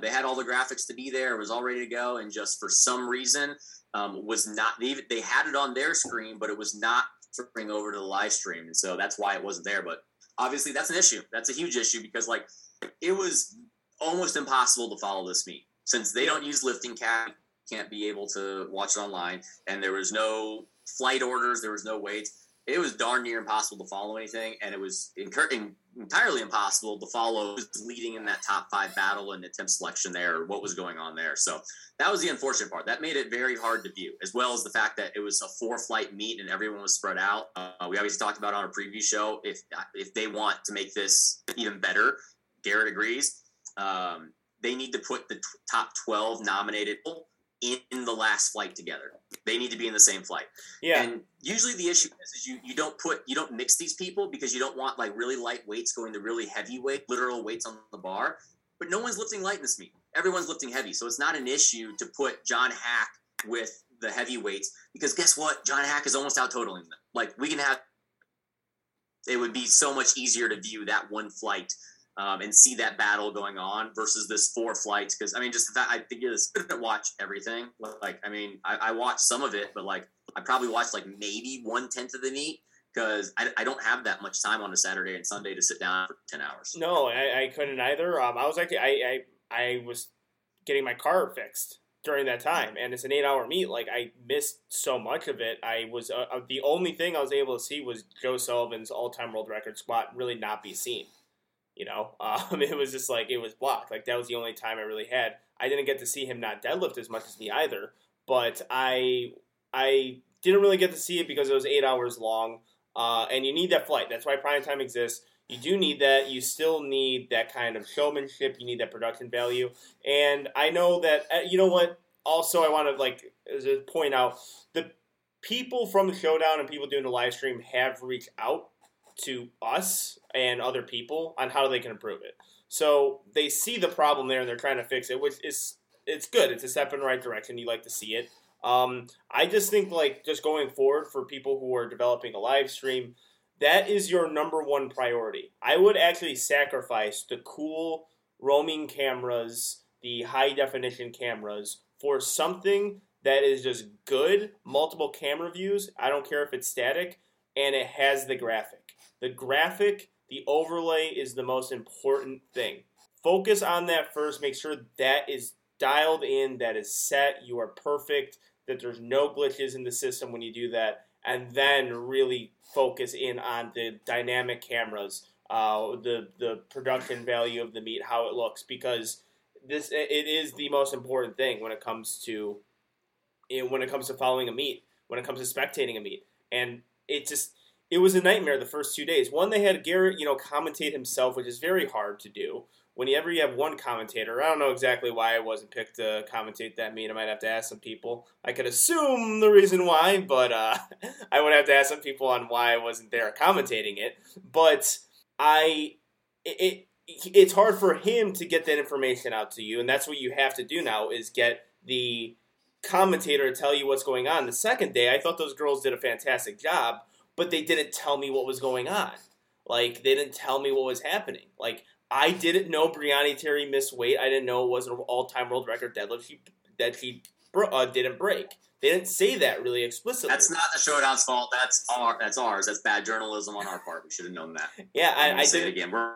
They had all the graphics to be there. It was all ready to go. And just for some reason, was not, they had it on their screen, but it was not turning over to the live stream. And so that's why it wasn't there. But obviously that's an issue. That's a huge issue because like it was almost impossible to follow this meet since they don't use lifting cap, can't be able to watch it online. And there was no flight orders. There was no weights. It was darn near impossible to follow anything, and it was entirely impossible to follow who's leading in that top five battle and attempt selection there or what was going on there. So that was the unfortunate part. That made it very hard to view, as well as the fact that it was a four-flight meet and everyone was spread out. We obviously talked about on our preview show, if they want to make this even better, Garrett agrees, they need to put the top 12 nominated people in the last flight together. They need to be in the same flight. Yeah. And usually the issue is you don't mix these people because you don't want like really light weights going to really heavy weight, literal weights on the bar, but no one's lifting light in this meet. Everyone's lifting heavy. So it's not an issue to put John Hack with the heavy weights because guess what? John Hack is almost out totaling them. Like we can have, it would be so much easier to view that one flight and see that battle going on versus this four flights. Because, I mean, just the fact I figure this couldn't watch everything. Like, I mean, I watched some of it, but, like, I probably watched, like, maybe 1/10 of the meet because I don't have that much time on a Saturday and Sunday to sit down for 10 hours. No, I couldn't either. I was actually I was getting my car fixed during that time, and it's an 8-hour meet. Like, I missed so much of it. I was the only thing I was able to see was Joe Sullivan's all-time world record squat really not be seen. You know, it was just like, it was blocked. Like, that was the only time I really had. I didn't get to see him not deadlift as much as me either, but I didn't really get to see it because it was 8 hours long, and you need that flight. That's why prime time exists. You do need that. You still need that kind of showmanship. You need that production value, and I know that, you know what, also I want to, like, point out, the people from the showdown and people doing the live stream have reached out to us and other people on how they can improve it. So they see the problem there and they're trying to fix it, which is, it's good. It's a step in the right direction. You like to see it. I just think, like, just going forward for people who are developing a live stream, that is your number one priority. I would actually sacrifice the cool roaming cameras, the high definition cameras, for something that is just good, multiple camera views. I don't care if it's static and it has the graphic. The graphic, the overlay is the most important thing. Focus on that first. Make sure that is dialed in, that is set, you are perfect, that there's no glitches in the system when you do that, and then really focus in on the dynamic cameras, the production value of the meet, how it looks, because it is the most important thing when it comes to following a meet, when it comes to spectating a meet. And it was a nightmare the first 2 days. One, they had Garrett, commentate himself, which is very hard to do. Whenever you have one commentator, I don't know exactly why I wasn't picked to commentate that meet. I might have to ask some people. I could assume the reason why, but I would have to ask some people on why I wasn't there commentating it. But it's hard for him to get that information out to you, and that's what you have to do now is get the commentator to tell you what's going on. The second day, I thought those girls did a fantastic job, but they didn't tell me what was going on. Like, they didn't tell me what was happening. Like, I didn't know Brianni Terry missed weight. I didn't know it was an all-time world record deadlift that she didn't break. They didn't say that really explicitly. That's not the showdown's fault. That's ours. That's bad journalism on our part. We should have known that. Yeah, I say it again. We're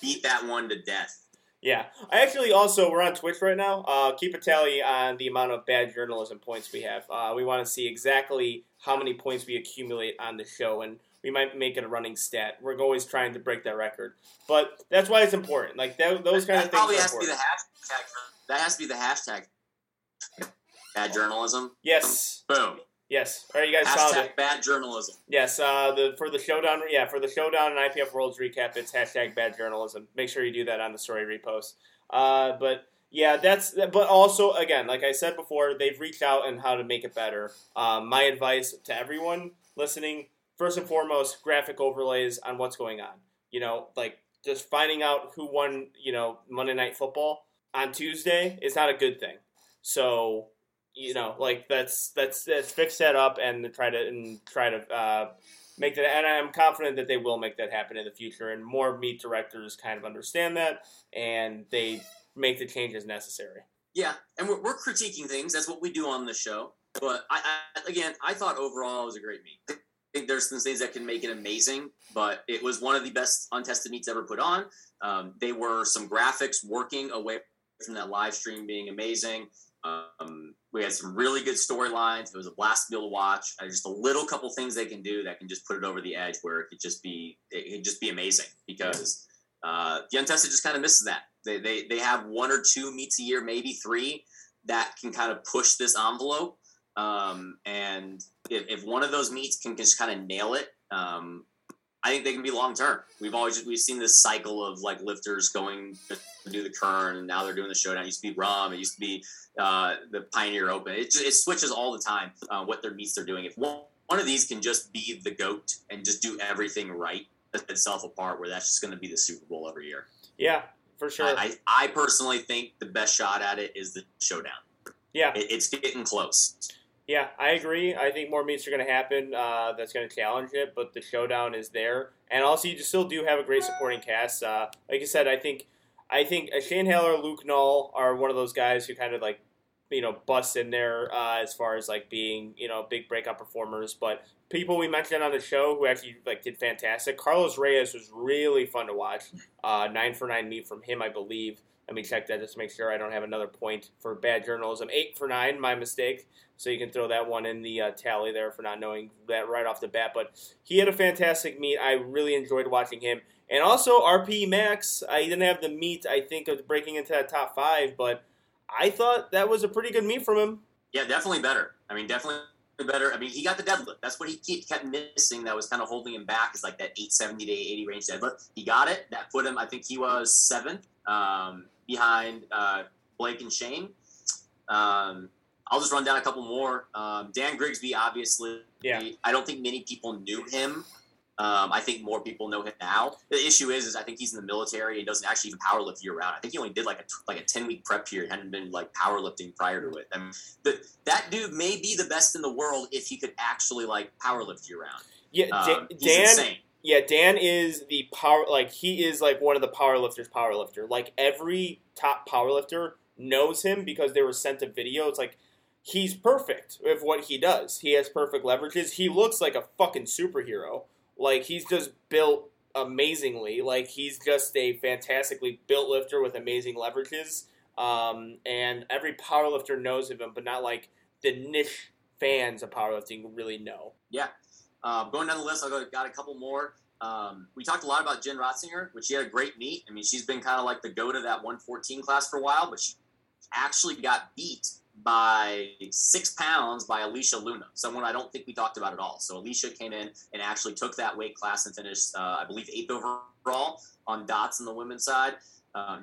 beat that one to death. Yeah. I actually also, we're on Twitch right now. Keep a tally on the amount of bad journalism points we have. We want to see exactly how many points we accumulate on the show, and we might make it a running stat. We're always trying to break that record. But that's why it's important. Like, those kind of things probably has to be the hashtag. That has to be the hashtag. Bad journalism. Yes. Boom. Yes. All right, you guys found it. Bad journalism. Yes. For the showdown and IPF Worlds recap, it's hashtag bad journalism. Make sure you do that on the story repost. But yeah, but also, again, like I said before, they've reached out on how to make it better. My advice to everyone listening, first and foremost, graphic overlays on what's going on. Like, just finding out who won, Monday Night Football on Tuesday is not a good thing. So, that's fix that up and try to make that. And I'm confident that they will make that happen in the future. And more meet directors kind of understand that, and they make the changes necessary. Yeah, and we're critiquing things. That's what we do on the show. But, I thought overall it was a great meet. I think there's some things that can make it amazing, but it was one of the best untested meets ever put on. They were some graphics working away from that live stream being amazing. We had some really good storylines. It was a blast to be able to watch. Just a little couple things they can do that can just put it over the edge where it could just be amazing, because the untested just kind of misses that. They have one or two meets a year, maybe three, that can kind of push this envelope. And if one of those meets can just kind of nail it, I think they can be long-term. We've seen this cycle of like lifters going to do the Kern, and now they're doing the Showdown. It used to be Rum. It used to be, the Pioneer Open. It switches all the time, what their meets they're doing. If one of these can just be the GOAT and just do everything right, set itself apart where that's just going to be the Super Bowl every year. Yeah, for sure. I personally think the best shot at it is the Showdown. Yeah. It's getting close. Yeah, I agree. I think more meets are going to happen that's going to challenge it, but the Showdown is there. And also, you just still do have a great supporting cast. Like I said, I think Shane Hauler, Luke Knoll are one of those guys who kind of like, bust in there as far as like being, big breakout performers. But people we mentioned on the show who actually like did fantastic. Carlos Reyes was really fun to watch. 9 for 9 meet from him, I believe. Let me check that just to make sure I don't have another point for bad journalism. 8 for 9, my mistake. So you can throw that one in the tally there for not knowing that right off the bat. But he had a fantastic meet. I really enjoyed watching him. And also RP Max, he didn't have the meet, I think, of breaking into that top five. But I thought that was a pretty good meet from him. Yeah, definitely better. He got the deadlift. That's what he kept missing that was kind of holding him back, is like that 870 to 880 range deadlift. He got it. That put him, I think he was 7th. Behind Blake and Shane. I'll just run down a couple more. Dan Grigsby, obviously. Yeah. I don't think many people knew him. I think more people know him now. The issue is I think he's in the military and doesn't actually even powerlift year-round. I think he only did like a 10-week prep period, hadn't been like powerlifting prior to it. I mean, that dude may be the best in the world if he could actually like powerlift year-round. Yeah, he's insane. Yeah, Dan is the power, like, he is, like, one of the powerlifter. Like, every top powerlifter knows him because they were sent a video. It's like, he's perfect with what he does. He has perfect leverages. He looks like a fucking superhero. Like, he's just built amazingly. Like, he's just a fantastically built lifter with amazing leverages. And every powerlifter knows of him, but not, like, the niche fans of powerlifting really know. Yeah. Going down the list, got a couple more. We talked a lot about Jen Rotzinger, which she had a great meet. I mean, she's been kind of like the go-to that 114 class for a while, but she actually got beat by 6 pounds by Alicia Luna, someone I don't think we talked about at all. So Alicia came in and actually took that weight class and finished, I believe, 8th overall on dots on the women's side.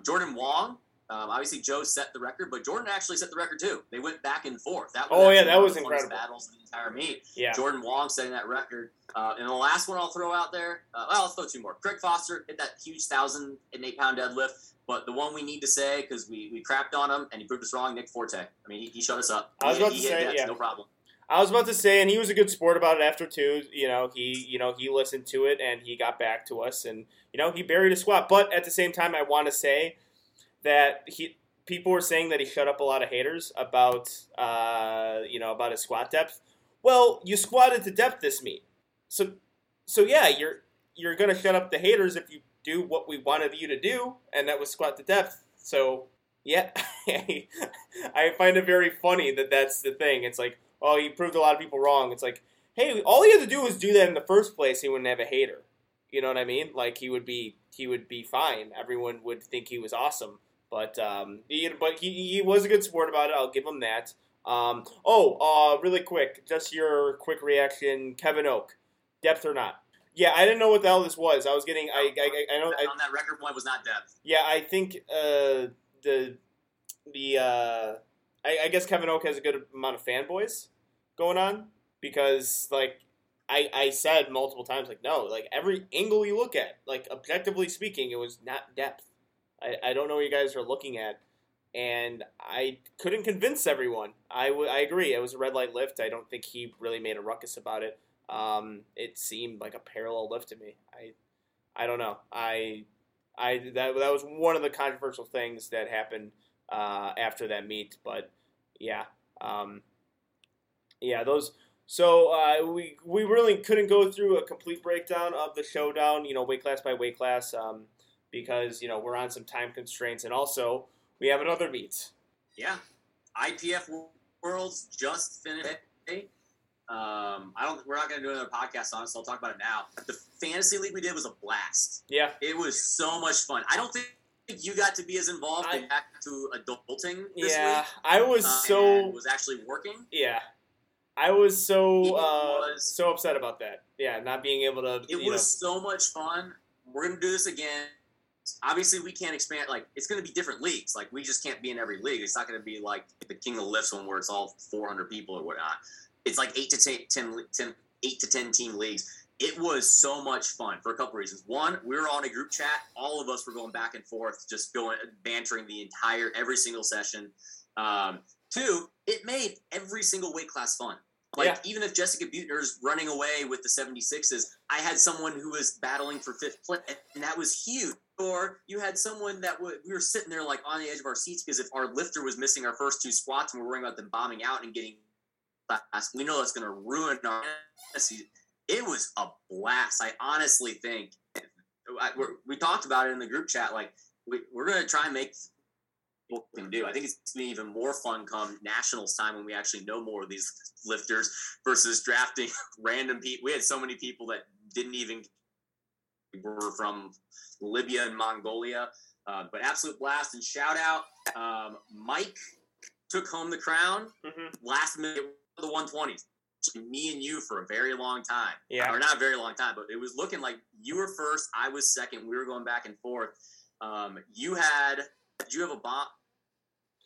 Jordan Wong. Obviously, Joe set the record, but Jordan actually set the record, too. They went back and forth. That was incredible. Battles in the entire meet. Yeah. Jordan Wong setting that record. And the last one I'll throw out there, I'll throw two more. Craig Foster hit that huge 1,008-pound deadlift, but the one we need to say, because we crapped on him, and he proved us wrong, Nick Forte. I mean, he shut us up. No problem. I was about to say, and he was a good sport about it after, too. He listened to it, and he got back to us, and, he buried a squat. But at the same time, I want to say that people were saying that he shut up a lot of haters about about his squat depth. Well, you squatted to depth this meet, so yeah, you're gonna shut up the haters if you do what we wanted you to do, and that was squat to depth. So yeah, I find it very funny that that's the thing. It's like, oh, you proved a lot of people wrong. It's like, hey, all he had to do was do that in the first place. He wouldn't have a hater. You know what I mean? Like he would be fine. Everyone would think he was awesome. But he was a good sport about it. I'll give him that. Really quick, just your quick reaction, Kevin Oak, depth or not? Yeah, I didn't know what the hell this was. I was getting on that record point was not depth. Yeah, I think I guess Kevin Oak has a good amount of fanboys going on because like I said multiple times like no, like every angle you look at, like objectively speaking, it was not depth. I don't know what you guys are looking at, and I couldn't convince everyone. I agree. It was a red light lift. I don't think he really made a ruckus about it. It seemed like a parallel lift to me. I don't know. I That was one of the controversial things that happened after that meet. But yeah, those. So we really couldn't go through a complete breakdown of the showdown, weight class by weight class, because we're on some time constraints, and also we have another meet. Yeah, IPF Worlds just finished. We're not going to do another podcast on it, so I'll talk about it now. The fantasy league we did was a blast. Yeah, it was so much fun. I don't think you got to be as involved back to adulting this week. I was was actually working. Yeah, I was so upset about that. Yeah, not being able to. It was so much fun. We're going to do this again. Obviously, we can't expand. It's going to be different leagues. We just can't be in every league. It's not going to be like the King of Lifts one where it's all 400 people or whatnot. It's like 8 to 10 team leagues. It was so much fun for a couple reasons. One, we were on a group chat. All of us were going back and forth, just bantering every single session. Two, it made every single weight class fun. Even if Jessica Butner's running away with the 76s, I had someone who was battling for fifth place, and that was huge. Or you had someone that we were sitting there on the edge of our seats because if our lifter was missing our first two squats and we're worrying about them bombing out and getting last, we know that's going to ruin our fantasy. It was a blast. I honestly think we talked about it in the group chat. We're going to try and make what we can do. I think it's going to be even more fun come nationals time when we actually know more of these lifters versus drafting random people. We had so many people that didn't even were from Libya and Mongolia, but absolute blast and shout out. Mike took home the crown last minute of the 120s. Me and you for a very long time, or not a very long time, but it was looking like you were first, I was second. We were going back and forth. Did you have a bomb?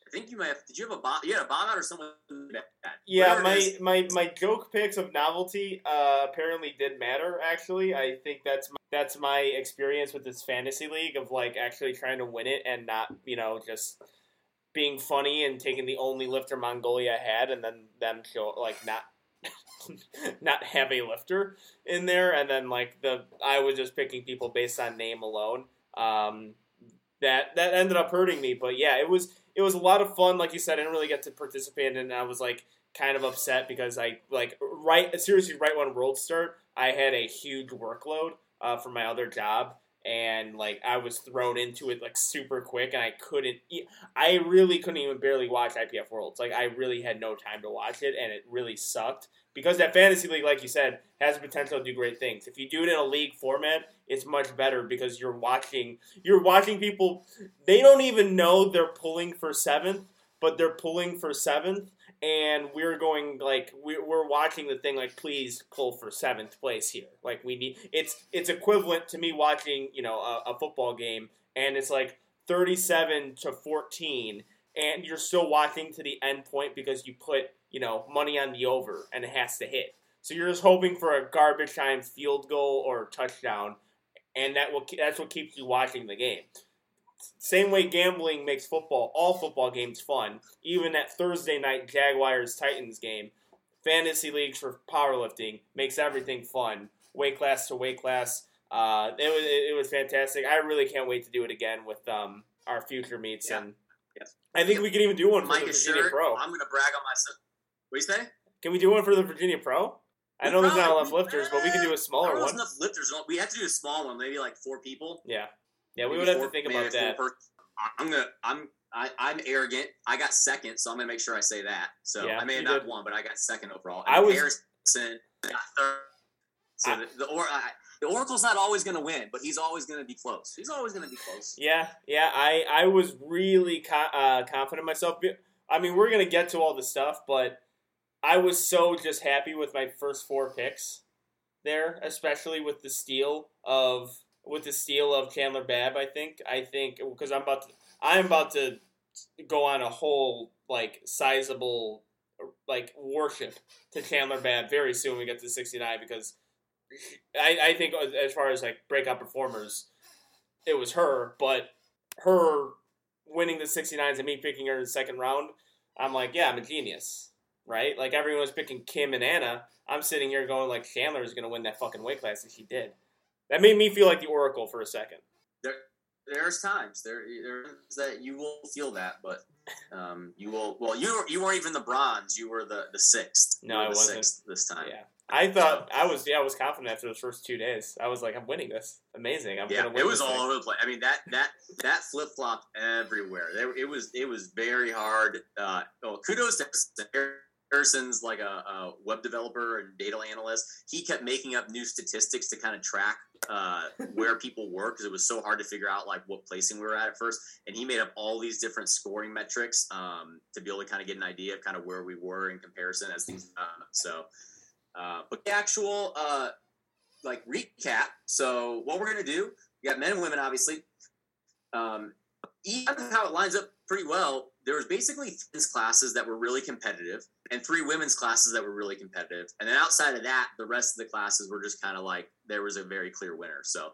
I think you might have. Did you have a bomb? You had a bomb out or someone? Yeah, my joke picks of novelty apparently did matter. Actually, I think that's my experience with this fantasy league of actually trying to win it and not just being funny and taking the only lifter Mongolia had and then them show not have a lifter in there and then I was just picking people based on name alone. That ended up hurting me, but yeah, it was a lot of fun. Like you said, I didn't really get to participate, and I was kind of upset because I right when Worlds start, I had a huge workload for my other job, and I was thrown into it super quick, and I really couldn't even barely watch IPF Worlds. I really had no time to watch it, and it really sucked because that fantasy league, like you said, has the potential to do great things. If you do it in a league format, it's much better because you're watching people. They don't even know they're pulling for seventh, but they're pulling for seventh, and we're going we're watching the thing please pull for seventh place here. We need it's equivalent to me watching a football game, and it's 37-14, and you're still watching to the end point because you put money on the over and it has to hit. So you're just hoping for a garbage time field goal or touchdown. And that's what keeps you watching the game. Same way gambling makes all football games fun. Even that Thursday night Jaguars-Titans game, fantasy leagues for powerlifting makes everything fun. Weight class to weight class. It was fantastic. I really can't wait to do it again with our future meets. Yeah. And yes. I think we can even do one for the Virginia Pro. I'm going to brag on myself. What do you say? Can we do one for the Virginia Pro? I know there's not enough lifters, but we can do a smaller one. There's enough lifters. We have to do a small one, maybe 4 people. Yeah, we would have to think about that. I'm arrogant. I got second, so I'm gonna make sure I say that. So yeah, I may have not won, but I got second overall. And Harrison got third. So the Oracle's not always gonna win, but he's always gonna be close. Yeah. I was really confident in myself. I mean, we're gonna get to all the stuff, but I was so just happy with my first 4 picks there, especially with the steal of Chandler Babb. I think because I'm about to go on a whole sizable worship to Chandler Babb very soon. When we get to 69 because I think as far as breakout performers, it was her, but her winning the 69s and me picking her in the second round, I'm I'm a genius. Right? Everyone was picking Kim and Anna. I'm sitting here going, Chandler is going to win that fucking weight class, and she did. That made me feel like the Oracle for a second. There, There's times there's that you will feel that, but you will. Well, you weren't even the bronze; you were the sixth. No, I wasn't sixth this time. Yeah, I thought I was. Yeah, I was confident after those first 2 days. I was like, I'm winning this. Amazing. I'm gonna win. It was all over the place. I mean, that flip flopped everywhere. It was very hard. Kudos to Harrison's like a web developer and data analyst. He kept making up new statistics to kind of track where people were, because it was so hard to figure out like what placing we were at first. And he made up all these different scoring metrics to be able to kind of get an idea of kind of where we were in comparison as things. But the actual like recap. So what we're gonna do, you got men and women, obviously. Even how it lines up pretty well. There was basically men's classes that were really competitive and 3 women's classes that were really competitive. And then outside of that, the rest of the classes were just kind of like, there was a very clear winner. So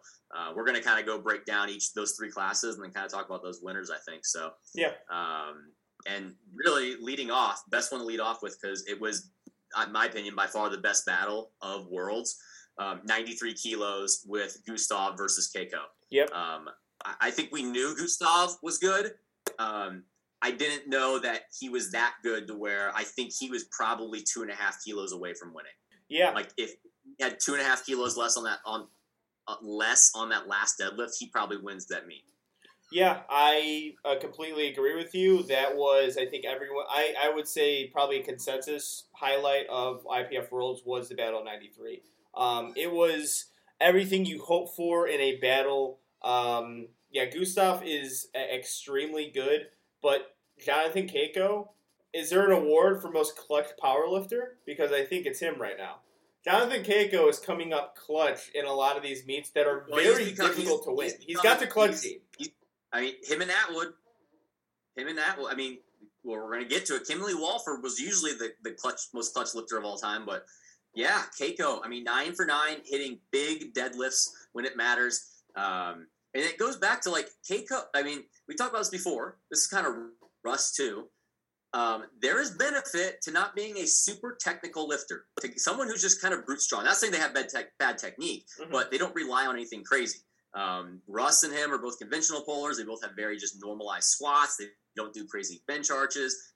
we're going to kind of go break down each of those 3 classes and then kind of talk about those winners, I think. So, yeah. And really leading off, best one to lead off with, because it was, in my opinion, by far the best battle of Worlds, 93 kilos with Gustav versus Keiko. Yep. I think we knew Gustav was good. I didn't know that he was that good to where I think he was probably 2.5 kilos away from winning. Yeah. Like if he had 2.5 kilos less on that last deadlift, he probably wins that meet. Yeah, I completely agree with you. That was, I think everyone, I would say probably a consensus highlight of IPF Worlds was the Battle of 93. It was everything you hope for in a battle. Yeah, Gustav is extremely good. But Jonathan Keiko, is there an award for most clutch powerlifter? Because I think it's him right now. Jonathan Keiko is coming up clutch in a lot of these meets that are difficult to win. He's got the clutch team. I mean, him and Atwood. I mean, well, we're going to get to it. Kimberly Walford was usually the most clutch lifter of all time. But, yeah, Keiko, I mean, 9 for 9, hitting big deadlifts when it matters. And it goes back to, like, Keiko. I mean, we talked about this before. This is kind of Russ, too. There is benefit to not being a super technical lifter, to someone who's just kind of brute strong. Not saying they have bad technique, mm-hmm. but they don't rely on anything crazy. Russ and him are both conventional pullers. They both have very just normalized squats. They don't do crazy bench arches.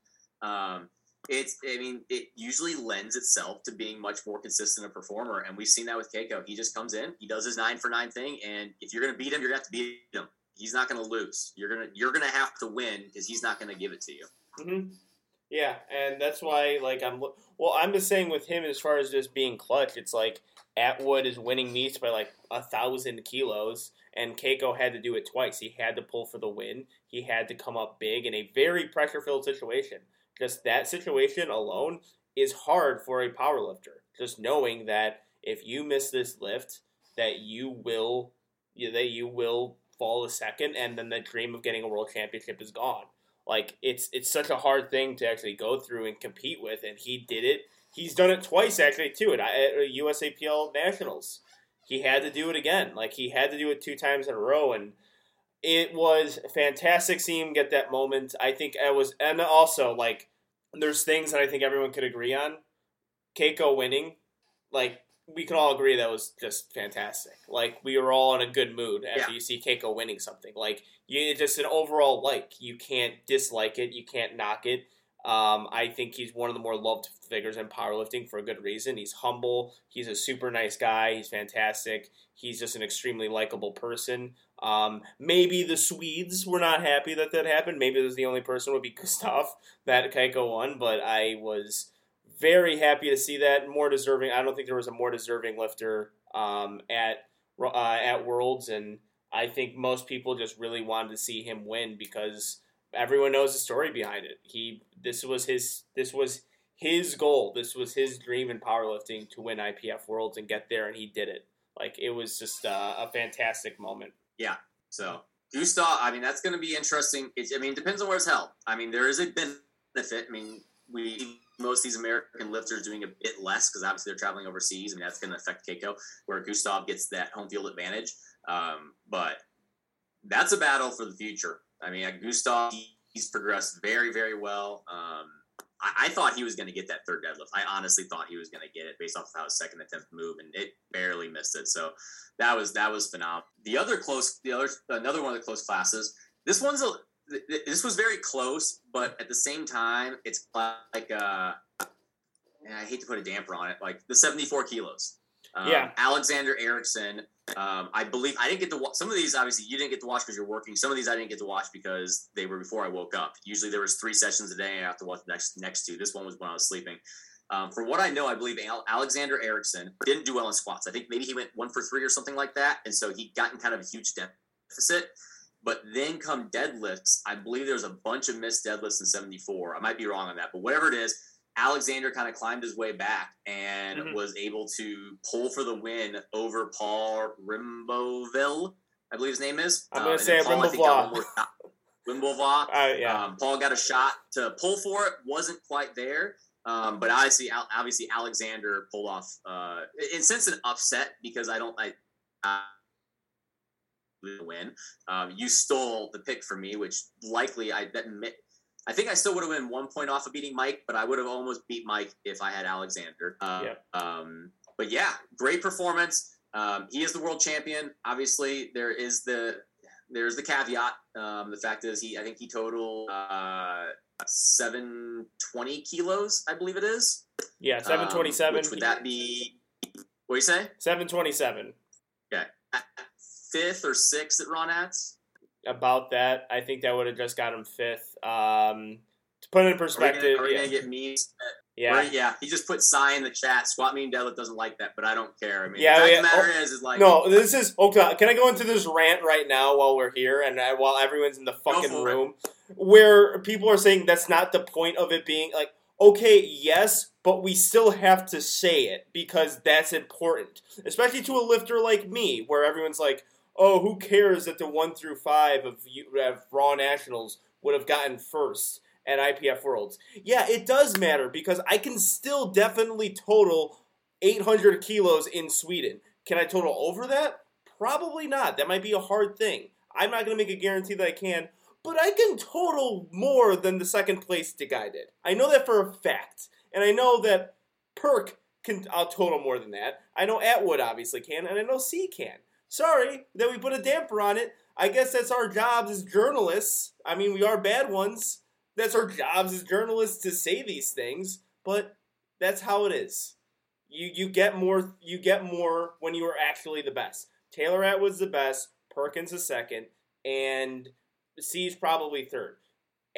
It usually lends itself to being much more consistent a performer, and we've seen that with Keiko. He just comes in, he does his 9 for 9 thing, and if you're going to beat him, you're going to have to beat him. He's not going to lose. You're going to have to win because he's not going to give it to you. Mm-hmm. Yeah, and that's why, like, I'm just saying with him as far as just being clutch, it's like Atwood is winning meets by like 1,000 kilos, and Keiko had to do it twice. He had to pull for the win. He had to come up big in a very pressure-filled situation. Just that situation alone is hard for a powerlifter. Just knowing that if you miss this lift, that you will fall a second, and then the dream of getting a world championship is gone. Like it's such a hard thing to actually go through and compete with, and he did it. He's done it twice actually too at USAPL Nationals. He had to do it again. Like he had to do it 2 times in a row, and it was fantastic seeing him get that moment. I think I was, and also, like, there's things that I think everyone could agree on. Keiko winning, like, we can all agree that was just fantastic. Like, we were all in a good mood after you see Keiko winning something. Like, you just an overall like. You can't dislike it. You can't knock it. I think he's one of the more loved figures in powerlifting for a good reason. He's humble. He's a super nice guy. He's fantastic. He's just an extremely likable person. Maybe the Swedes were not happy that happened. Maybe it was the only person would be Gustav that Keiko won, but I was very happy to see that. More deserving. I don't think there was a more deserving lifter at Worlds, and I think most people just really wanted to see him win because everyone knows the story behind it. This was his goal. This was his dream in powerlifting to win IPF Worlds and get there, and he did it. Like it was just a fantastic moment. Yeah. So Gustav, I mean, that's going to be interesting. It depends on where it's held. I mean, there is a benefit. I mean, most of these American lifters doing a bit less because obviously they're traveling overseas, and that's going to affect Keiko, where Gustav gets that home field advantage. But that's a battle for the future. I mean, Gustav, he's progressed very, very well. I thought he was going to get that third deadlift. I honestly thought he was going to get it based off of how his second attempt moved, and it barely missed it. So that was phenomenal. Another one of the close classes. This was very close, but at the same time, it's like, and I hate to put a damper on it, like the 74 kilos. Yeah. Alexander Erickson, I believe I didn't get to watch some of these. Obviously you didn't get to watch because you're working. Some of these I didn't get to watch because they were before I woke up. Usually there was 3 sessions a day and I have to watch the next 2. This one was when I was sleeping. From what I know, I believe Alexander Erickson didn't do well in squats. I think maybe he went 1 for 3 or something like that. And so he got in kind of a huge deficit, but then come deadlifts, I believe there's a bunch of missed deadlifts in 74. I might be wrong on that, but whatever it is, Alexander kind of climbed his way back and was able to pull for the win over Paul Rimboville, I believe his name is. I'm going to say Rimboville. Paul got a shot to pull for it. Wasn't quite there. But obviously Alexander pulled off, in a sense, an upset because I win. You stole the pick from me, which likely I think I still would have been 1 point off of beating Mike, but I would have almost beat Mike if I had Alexander. But yeah, great performance. He is the world champion. Obviously, there's the caveat. The fact is, I think he totaled 720 kilos, I believe it is. Yeah, 727. Which would that be? What do you say? 727. Okay, 5th or 6th at Ronats. About that, I think that would have just got him 5th. To put it in perspective, are we gonna get memes? Yeah. He just put "sigh" in the chat. Squat Mean Deadlift doesn't like that, but I don't care. I mean, the fact of the matter is like, no. This is okay. Can I go into this rant right now while we're here and while everyone's in the fucking room, where people are saying that's not the point of it being like, okay, yes, but we still have to say it because that's important, especially to a lifter like me, where everyone's like, oh, who cares that the 1 through 5 of Raw Nationals would have gotten first at IPF Worlds? Yeah, it does matter because I can still definitely total 800 kilos in Sweden. Can I total over that? Probably not. That might be a hard thing. I'm not going to make a guarantee that I can, but I can total more than the second place guy did. I know that for a fact, and I know that Perk can total more than that. I know Atwood obviously can, and I know C can. Sorry that we put a damper on it. I guess that's our jobs as journalists. I mean, we are bad ones. That's our jobs as journalists to say these things, but that's how it is. You get more when you are actually the best. Taylor Atwood's the best, Perkins is second, and C's probably third.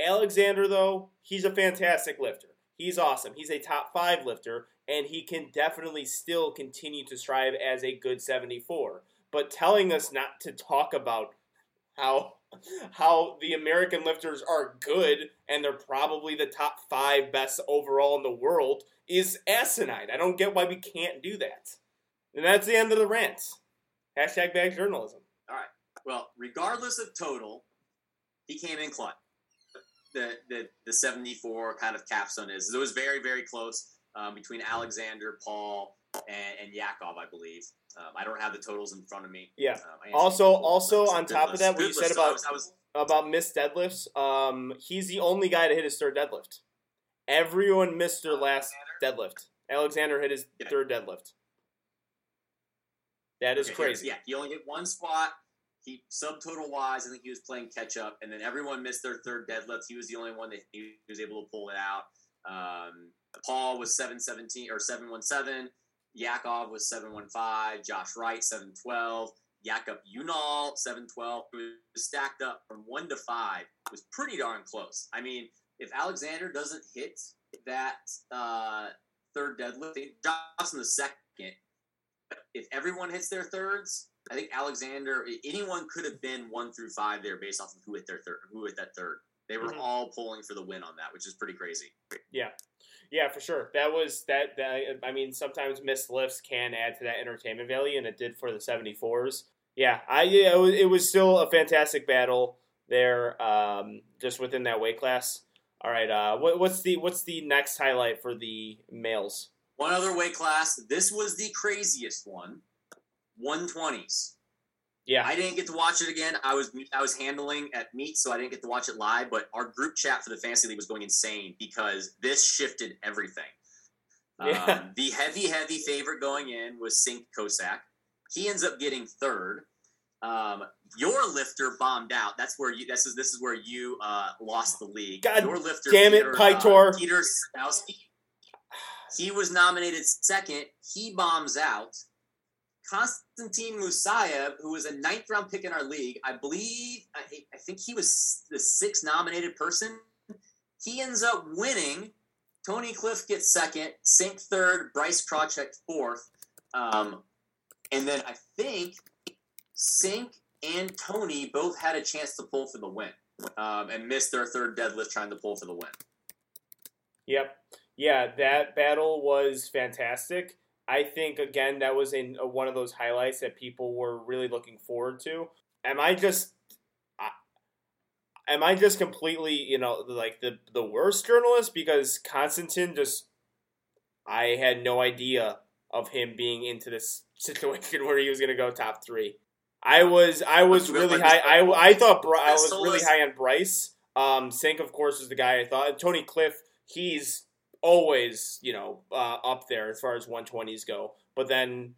Alexander, though, he's a fantastic lifter. He's awesome. He's a top 5 lifter, and he can definitely still continue to strive as a good 74. But telling us not to talk about how the American lifters are good and they're probably the top 5 best overall in the world is asinine. I don't get why we can't do that. And that's the end of the rant. Hashtag bad journalism. All right. Well, regardless of total, he came in clutch. The 74 kind of capstone is. It was very, very close between Alexander, Paul, and Yakov, I believe. I don't have the totals in front of me. Yeah. Also on top of that, what you said about missed deadlifts, he's the only guy to hit his third deadlift. Everyone missed their last deadlift. Alexander hit his third deadlift. That is crazy. Yeah, he only hit one squat. He subtotal wise, I think he was playing catch up, and then everyone missed their third deadlift. He was the only one that he was able to pull it out. Paul was 717 or 717. Yakov was 715, Josh Wright 712, Jakob Unal 712. It was stacked up from 1 to 5. It was pretty darn close. I mean, if Alexander doesn't hit that third deadlift, Josh in the second. If everyone hits their thirds, I think Alexander, anyone could have been 1 through 5 there based off of who hit that third. They were all pulling for the win on that, which is pretty crazy. Yeah. Yeah, for sure. I mean, sometimes missed lifts can add to that entertainment value, and it did for the 74s. Yeah, it was still a fantastic battle there, just within that weight class. All right, what's the next highlight for the males? One other weight class. This was the craziest one, 120s. Yeah. I didn't get to watch it again. I was handling at meet, so I didn't get to watch it live, but our group chat for the Fantasy League was going insane because this shifted everything. Yeah. The heavy favorite going in was Cenk Kosak. He ends up getting third. Your lifter bombed out. That's where you. This is where you lost the league. God, your lifter, damn it, Pytor. Peter Sadowski. He was nominated second. He bombs out. Konstantin Musayev, who was a ninth-round pick in our league, I believe. I think he was the sixth nominated person. He ends up winning. Tony Cliff gets second. Cenk third. Bryce Krawcheck fourth. And then I think Cenk and Tony both had a chance to pull for the win, and missed their third deadlift trying to pull for the win. Yep. Yeah, that battle was fantastic. I think, again, that was in one of those highlights that people were really looking forward to. Am I just completely, like the worst journalist? Because Konstantin I had no idea of him being into this situation where he was going to go top three. I was really high. I was really high on Bryce. Cenk, of course, was the guy I thought. And Tony Cliff, he's always, up there as far as 120s go. But then,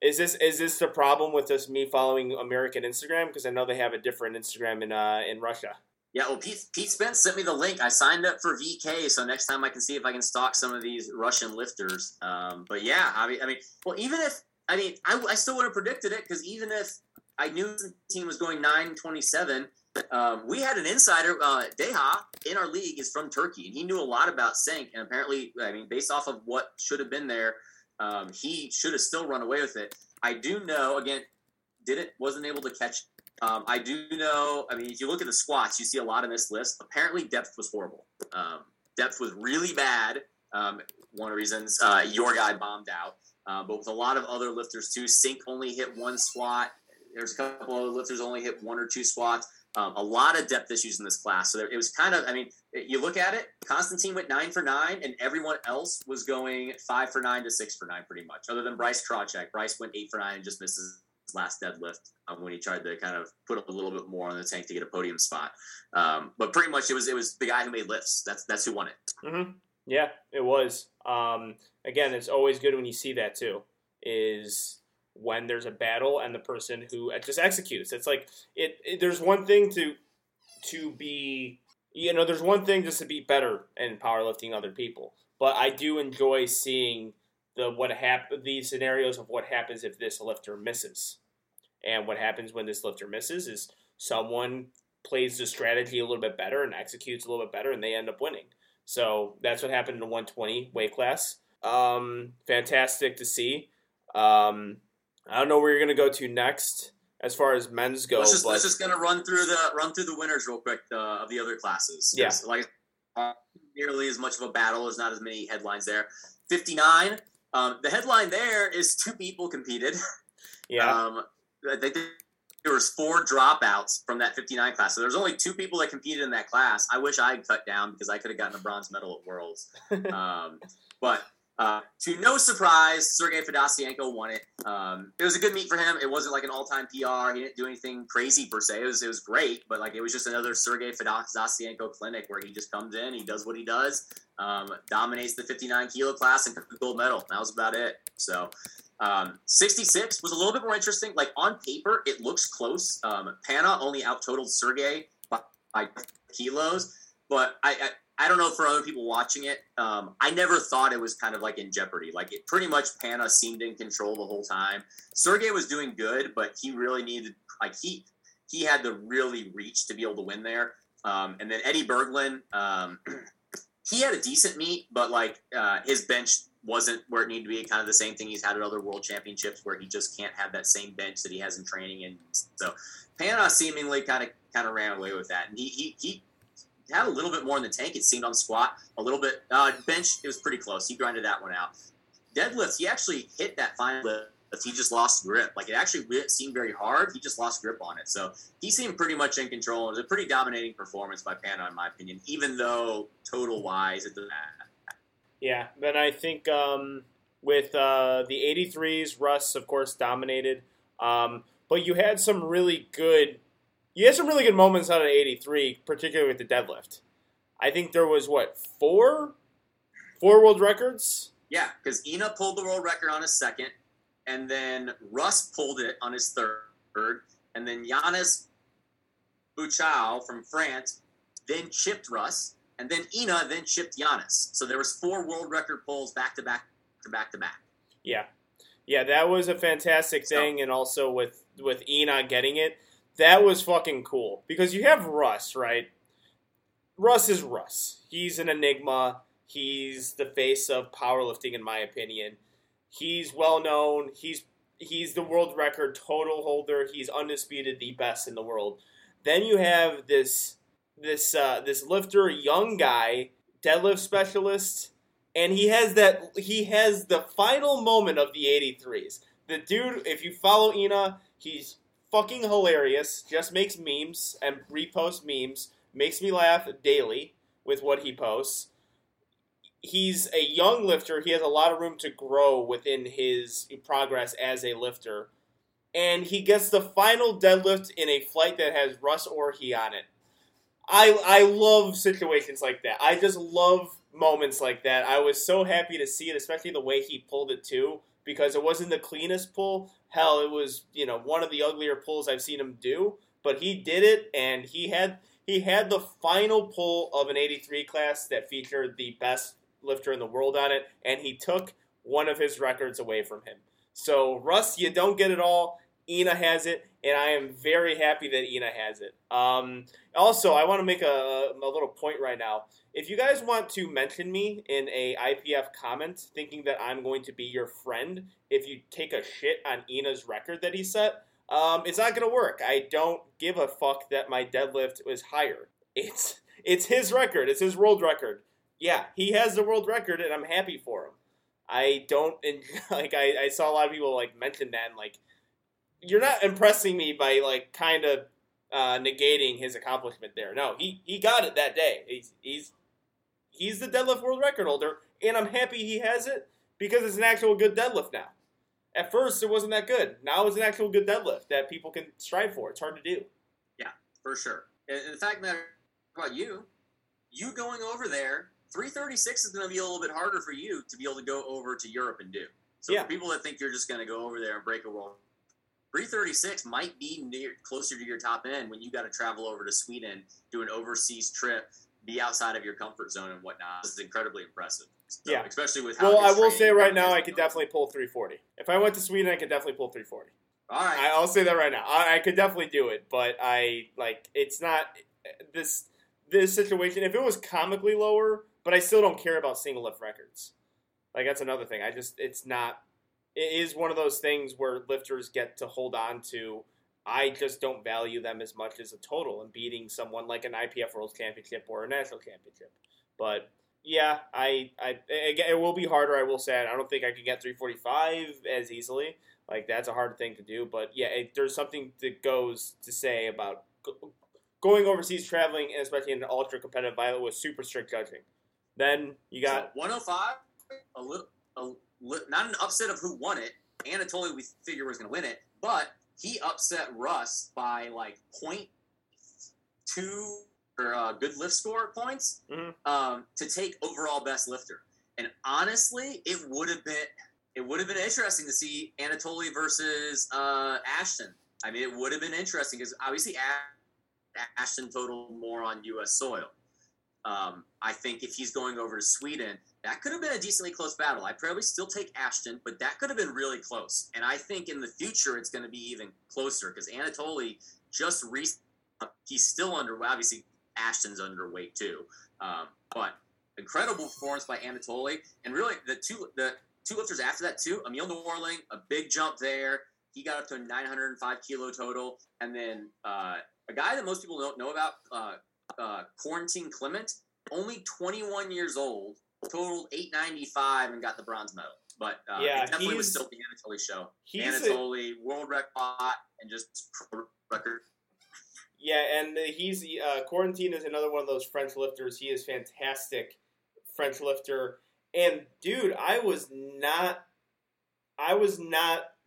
is this the problem with just me following American Instagram? Because I know they have a different Instagram in Russia. Yeah, well, Pete Spence sent me the link. I signed up for VK, so next time I can see if I can stalk some of these Russian lifters. But yeah, I still would have predicted it, because even if I knew the team was going 927, we had an insider, Deha, in our league is from Turkey, and he knew a lot about Cenk, and apparently, based off of what should have been there, he should have still run away with it. I do know, again, wasn't able to catch it. I do know, if you look at the squats, you see a lot in this list. Apparently, depth was horrible. Depth was really bad. One of the reasons your guy bombed out. But with a lot of other lifters, too. Cenk only hit one squat. There's a couple other lifters only hit one or two squats. A lot of depth issues in this class. So it was kind of, you look at it, Konstantin went 9 for 9, and everyone else was going 5 for 9 to 6 for 9 pretty much, other than Bryce Krawcheck. Bryce went 8 for 9 and just misses his last deadlift when he tried to kind of put up a little bit more on the tank to get a podium spot. But pretty much it was the guy who made lifts. That's who won it. Mm-hmm. Yeah, it was. Again, it's always good when you see that too, is when there's a battle and the person who just executes. It's like there's one thing to be, there's one thing just to be better in powerlifting other people. But I do enjoy seeing these scenarios of what happens if this lifter misses. And what happens when this lifter misses is someone plays the strategy a little bit better and executes a little bit better, and they end up winning. So that's what happened in the 120 weight class. Fantastic to see. I don't know where you're going to go to next as far as men's go. Let's just going to run through the winners real quick of the other classes. Yeah. Nearly as much of a battle. There's not as many headlines there. 59. The headline there is two people competed. Yeah. I think there was 4 dropouts from that 59 class. So there's only 2 people that competed in that class. I wish I had cut down because I could have gotten a bronze medal at Worlds. But to no surprise, Sergey Fedosyenko won it. It was a good meet for him. It wasn't like an all-time PR. He didn't do anything crazy per se. It was great, but it was just another Sergey Fedosyenko clinic where he just comes in, he does what he does, dominates the 59-kilo class and took the gold medal. That was about it. So 66 was a little bit more interesting. On paper, it looks close. Pana only out-totaled Sergey by kilos, but I don't know for other people watching it. I never thought it was kind of in jeopardy. It pretty much Pana seemed in control the whole time. Sergey was doing good, but he really needed he had to really reach to be able to win there. And then Eddie Berglund, he had a decent meet, but his bench wasn't where it needed to be. Kind of the same thing he's had at other world championships where he just can't have that same bench that he has in training. And so Pana seemingly kind of ran away with that. And he had a little bit more in the tank, it seemed, on squat. A little bit. Bench, it was pretty close. He grinded that one out. Deadlift, he actually hit that final lift. He just lost grip. It actually seemed very hard. He just lost grip on it. So he seemed pretty much in control. It was a pretty dominating performance by Pana, in my opinion, even though total-wise it doesn't matter. Yeah, then I think with the 83s, Russ, of course, dominated. But you had some really good moments out of 83, particularly with the deadlift. I think there was, four world records? Yeah, because Ina pulled the world record on his second, and then Russ pulled it on his third, and then Giannis Bouchau from France then chipped Russ, and then Ina then chipped Giannis. So there was four world record pulls back to back. Yeah, that was a fantastic thing, and also with Ina getting it, that was fucking cool. Because you have Russ, right? Russ is Russ. He's an enigma. He's the face of powerlifting, in my opinion. He's well-known. He's the world record total holder. He's undisputed the best in the world. Then you have this lifter, young guy, deadlift specialist, and he has the final moment of the 83s. The dude, if you follow Ina, he's fucking hilarious, just makes memes and reposts memes, makes me laugh daily with what he posts. He's a young lifter. He has a lot of room to grow within his progress as a lifter. And he gets the final deadlift in a flight that has Russ or he on it. I love situations like that. I just love moments like that. I was so happy to see it, especially the way he pulled it too, because it wasn't the cleanest pull. Hell, it was, one of the uglier pulls I've seen him do. But he did it, and he had the final pull of an 83 class that featured the best lifter in the world on it, and he took one of his records away from him. So, Russ, you don't get it all. Ina has it, and I am very happy that Ina has it. Also, I want to make a little point right now. If you guys want to mention me in a IPF comment, thinking that I'm going to be your friend, if you take a shit on Ina's record that he set, it's not going to work. I don't give a fuck that my deadlift was higher. It's his record. It's his world record. Yeah, he has the world record, and I'm happy for him. I don't, I saw a lot of people, mention that, and, you're not impressing me by, negating his accomplishment there. No, he got it that day. He's the deadlift world record holder, and I'm happy he has it because it's an actual good deadlift now. At first, it wasn't that good. Now it's an actual good deadlift that people can strive for. It's hard to do. Yeah, for sure. And the fact that about you going over there, 336 is going to be a little bit harder for you to be able to go over to Europe and do. So yeah. For people that think you're just going to go over there and break a world, 336 might be closer to your top end when you got to travel over to Sweden, do an overseas trip, be outside of your comfort zone and whatnot. This is incredibly impressive. So, yeah. Especially with how I will say right now, I could definitely pull 340. If I went to Sweden, I could definitely pull 340. All right. I'll say that right now. I could definitely do it, but it's not this situation. If it was comically lower, but I still don't care about single lift records. That's another thing. It is one of those things where lifters get to hold on to. I just don't value them as much as a total and beating someone like an IPF World Championship or a national championship. But yeah, it will be harder. I will say, I don't think I could get 345 as easily. That's a hard thing to do. But yeah, there's something that goes to say about going overseas, traveling, and especially in an ultra competitive environment with super strict judging. Then you got 105. Not an upset of who won it. Anatoly, we figure, was going to win it, but he upset Russ by 0.2 or good lift score points to take overall best lifter. And honestly, it would have been interesting to see Anatoly versus Ashton. I mean, it would have been interesting because obviously Ashton totaled more on U.S. soil. I think if he's going over to Sweden, that could have been a decently close battle. I'd probably still take Ashton, but that could have been really close. And I think in the future it's going to be even closer because Anatoly just recently, he's still obviously Ashton's underweight too. But incredible performance by Anatoly. And really the two lifters after that too, Emil Norling, a big jump there. He got up to a 905 kilo total. And then a guy that most people don't know about, Quarantine Clement, only 21 years old, totaled 895 and got the bronze medal. But yeah, it definitely was still the Anatoly show. Anatoly, world record, and just record. Yeah, and he's Quarantine is another one of those French lifters. He is fantastic French lifter. And dude, I was not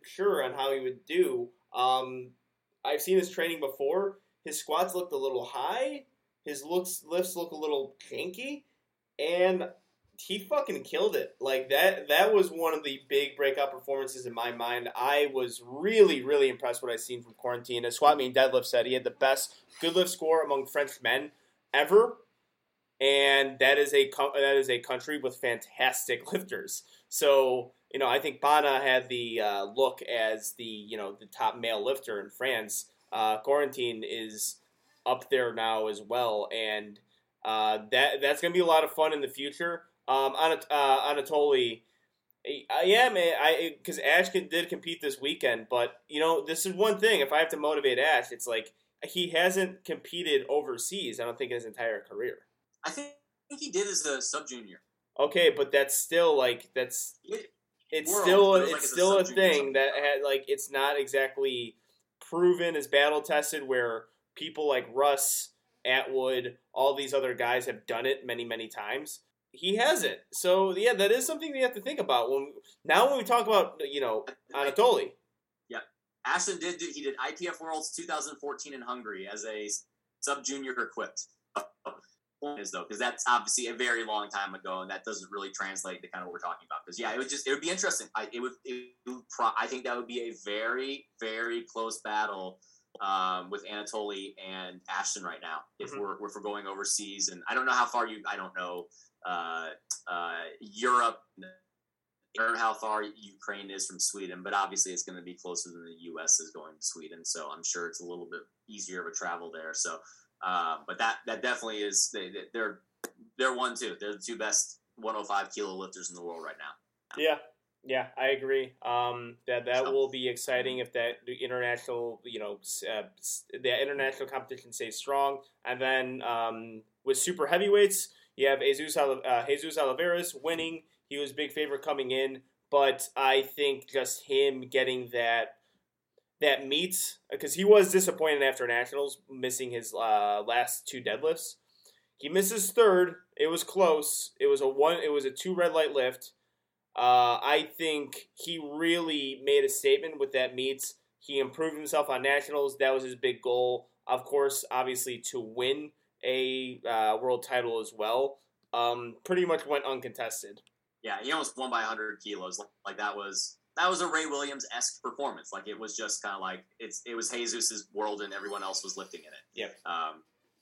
sure on how he would do. I've seen his training before. His squats looked a little high. His lifts look a little janky. And he fucking killed it. Like, that was one of the big breakout performances in my mind. I was really, really impressed with what I've seen from Quarantine. As Squat Me and Deadlift said, he had the best good lift score among French men ever. And that is a country with fantastic lifters. So, you know, I think Pana had the look as the, you know, the top male lifter in France. Quarantine is up there now as well. And that's going to be a lot of fun in the future. Anatoly, yeah, man, because Ash did compete this weekend, but, you know, this is one thing. If I have to motivate Ash, it's like he hasn't competed overseas, I don't think, in his entire career. I think he did as a sub-junior. Okay, but that's still, like, that's... It's still a thing that had, like, it's not exactly proven as battle-tested, where people like Russ, Atwood, all these other guys have done it many, many times. He hasn't. So, yeah, that is something we have to think about. Now when we talk about, you know, Anatoly. Yeah. Ashton did IPF Worlds 2014 in Hungary as a sub-junior equipped. Is though, because that's obviously a very long time ago, and that doesn't really translate to kind of what we're talking about. Because yeah, it would be interesting. I think that would be a very, very close battle with Anatoly and Ashton right now. If mm-hmm. we're going overseas, and I don't know how far Europe, or how far Ukraine is from Sweden, but obviously it's going to be closer than the U.S. is going to Sweden. So I'm sure it's a little bit easier of a travel there. So. But that definitely is, they're 1-2. They're the two best 105 kilo lifters in the world right now. Yeah, I agree. That will be exciting if the international competition stays strong. And then with super heavyweights, you have Jesus Oliveras winning. He was a big favorite coming in, but I think just him getting that meets, because he was disappointed after nationals, missing his last two deadlifts. He missed his third. It was close. It was a two red light lift. I think he really made a statement with that meets. He improved himself on nationals. That was his big goal, of course, obviously to win a world title as well. Pretty much went uncontested. Yeah, he almost won by 100 kilos. Like that was. That was a Ray Williams-esque performance. Like, it was just kind of like, it was Jesus' world and everyone else was lifting in it. Yep.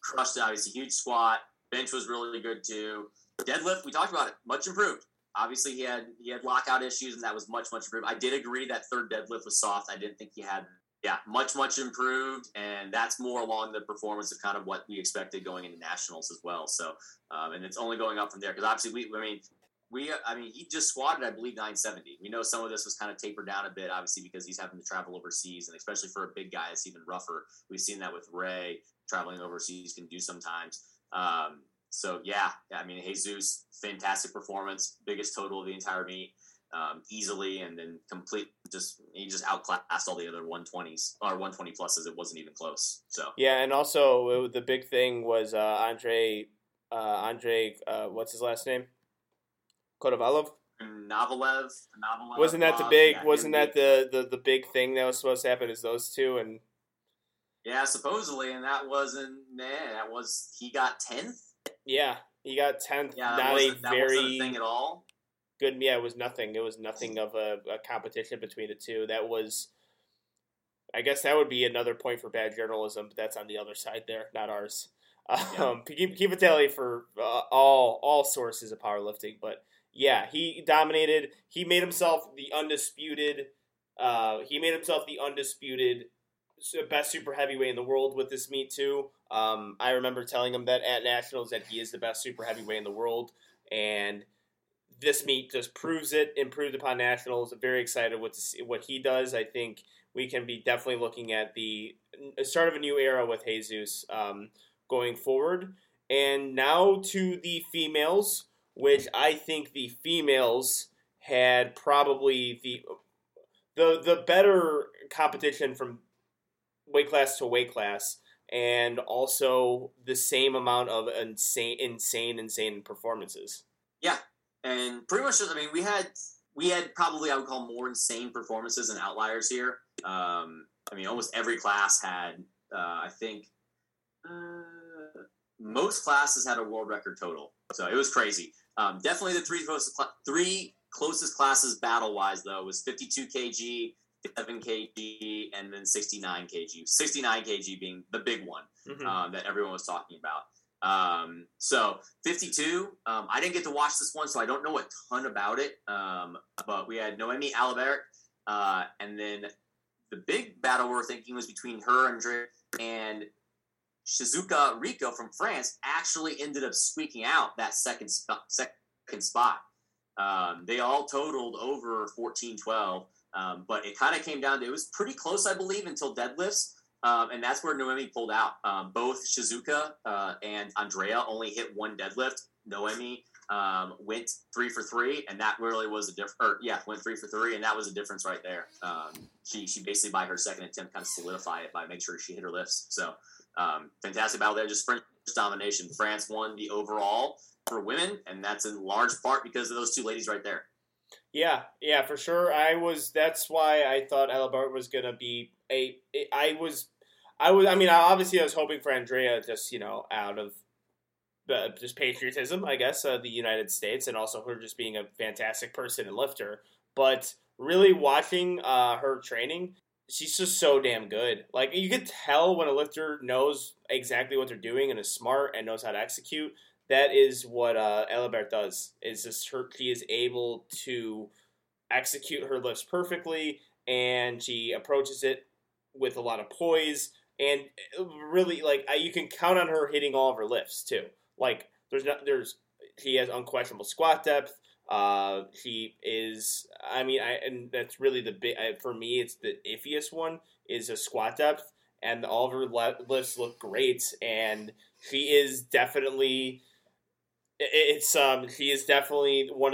Crushed it, obviously, huge squat. Bench was really good, too. Deadlift, we talked about it, much improved. Obviously, he had lockout issues, and that was much, much improved. I did agree that third deadlift was soft. I didn't think he had, much, much improved, and that's more along the performance of kind of what we expected going into nationals as well. So, and it's only going up from there, because obviously, he just squatted, I believe, 970. We know some of this was kind of tapered down a bit, obviously, because he's having to travel overseas, and especially for a big guy, it's even rougher. We've seen that with Ray. Traveling overseas can do sometimes. Jesus, fantastic performance, biggest total of the entire meet, easily, and then he just outclassed all the other 120s, or 120 pluses. It wasn't even close. So yeah, and also the big thing was Andre, what's his last name? Konovalov? Novalev. Wasn't that the big thing that was supposed to happen, is those two? And yeah, supposedly, and he got 10th? Yeah, he got 10th. Yeah, that wasn't a thing at all. Good, yeah, it was nothing. It was nothing of a competition between the two. That was, I guess that would be another point for bad journalism, but that's on the other side there, not ours. Keep a tally for all sources of powerlifting, but yeah, he dominated. He made himself the undisputed. Best super heavyweight in the world with this meet too. I remember telling him that at nationals that he is the best super heavyweight in the world, and this meet just proves it. Improved upon nationals. I'm very excited what he does. I think we can be definitely looking at the start of a new era with Jesus going forward. And now to the females. Which I think the females had probably the better competition from weight class to weight class, and also the same amount of insane performances. Yeah, and pretty much just, we had probably, I would call, more insane performances and outliers here. I mean, almost every class had, I think, most classes had a world record total. So it was crazy. Definitely the three closest classes battle-wise, though, was 52 kg, 7 kg, and then 69 kg. 69 kg being the big one that everyone was talking about. So 52, I didn't get to watch this one, so I don't know a ton about it. But we had Noemi Aliberic, and then the big battle we're thinking was between her and Dre, and Shizuka Rico from France actually ended up squeaking out that second spot. They all totaled over 14-12, but it kind of came down to, it was pretty close, I believe, until deadlifts. And that's where Noemi pulled out. Both Shizuka and Andrea only hit one deadlift. Noemi went 3 for 3, and that really was a difference. Yeah, went 3 for 3, and that was a difference right there. She basically, by her second attempt, kind of solidified it by making sure she hit her lifts. So fantastic battle there. Just French domination. France won the overall for women, and that's in large part because of those two ladies right there. Yeah, for sure. That's why I thought Alibert was going to be I was hoping for Andrea, just, you know, out of just patriotism, I guess, the United States, and also her just being a fantastic person and lifter. But really watching her training, she's just so damn good. Like, you could tell when a lifter knows exactly what they're doing and is smart and knows how to execute. That is what Alibert does. Is just she is able to execute her lifts perfectly, and she approaches it with a lot of poise, and really, like, you can count on her hitting all of her lifts too. Like, she has unquestionable squat depth. And that's really the big, for me, it's the iffiest one is a squat depth, and all of her lifts look great. And she is definitely one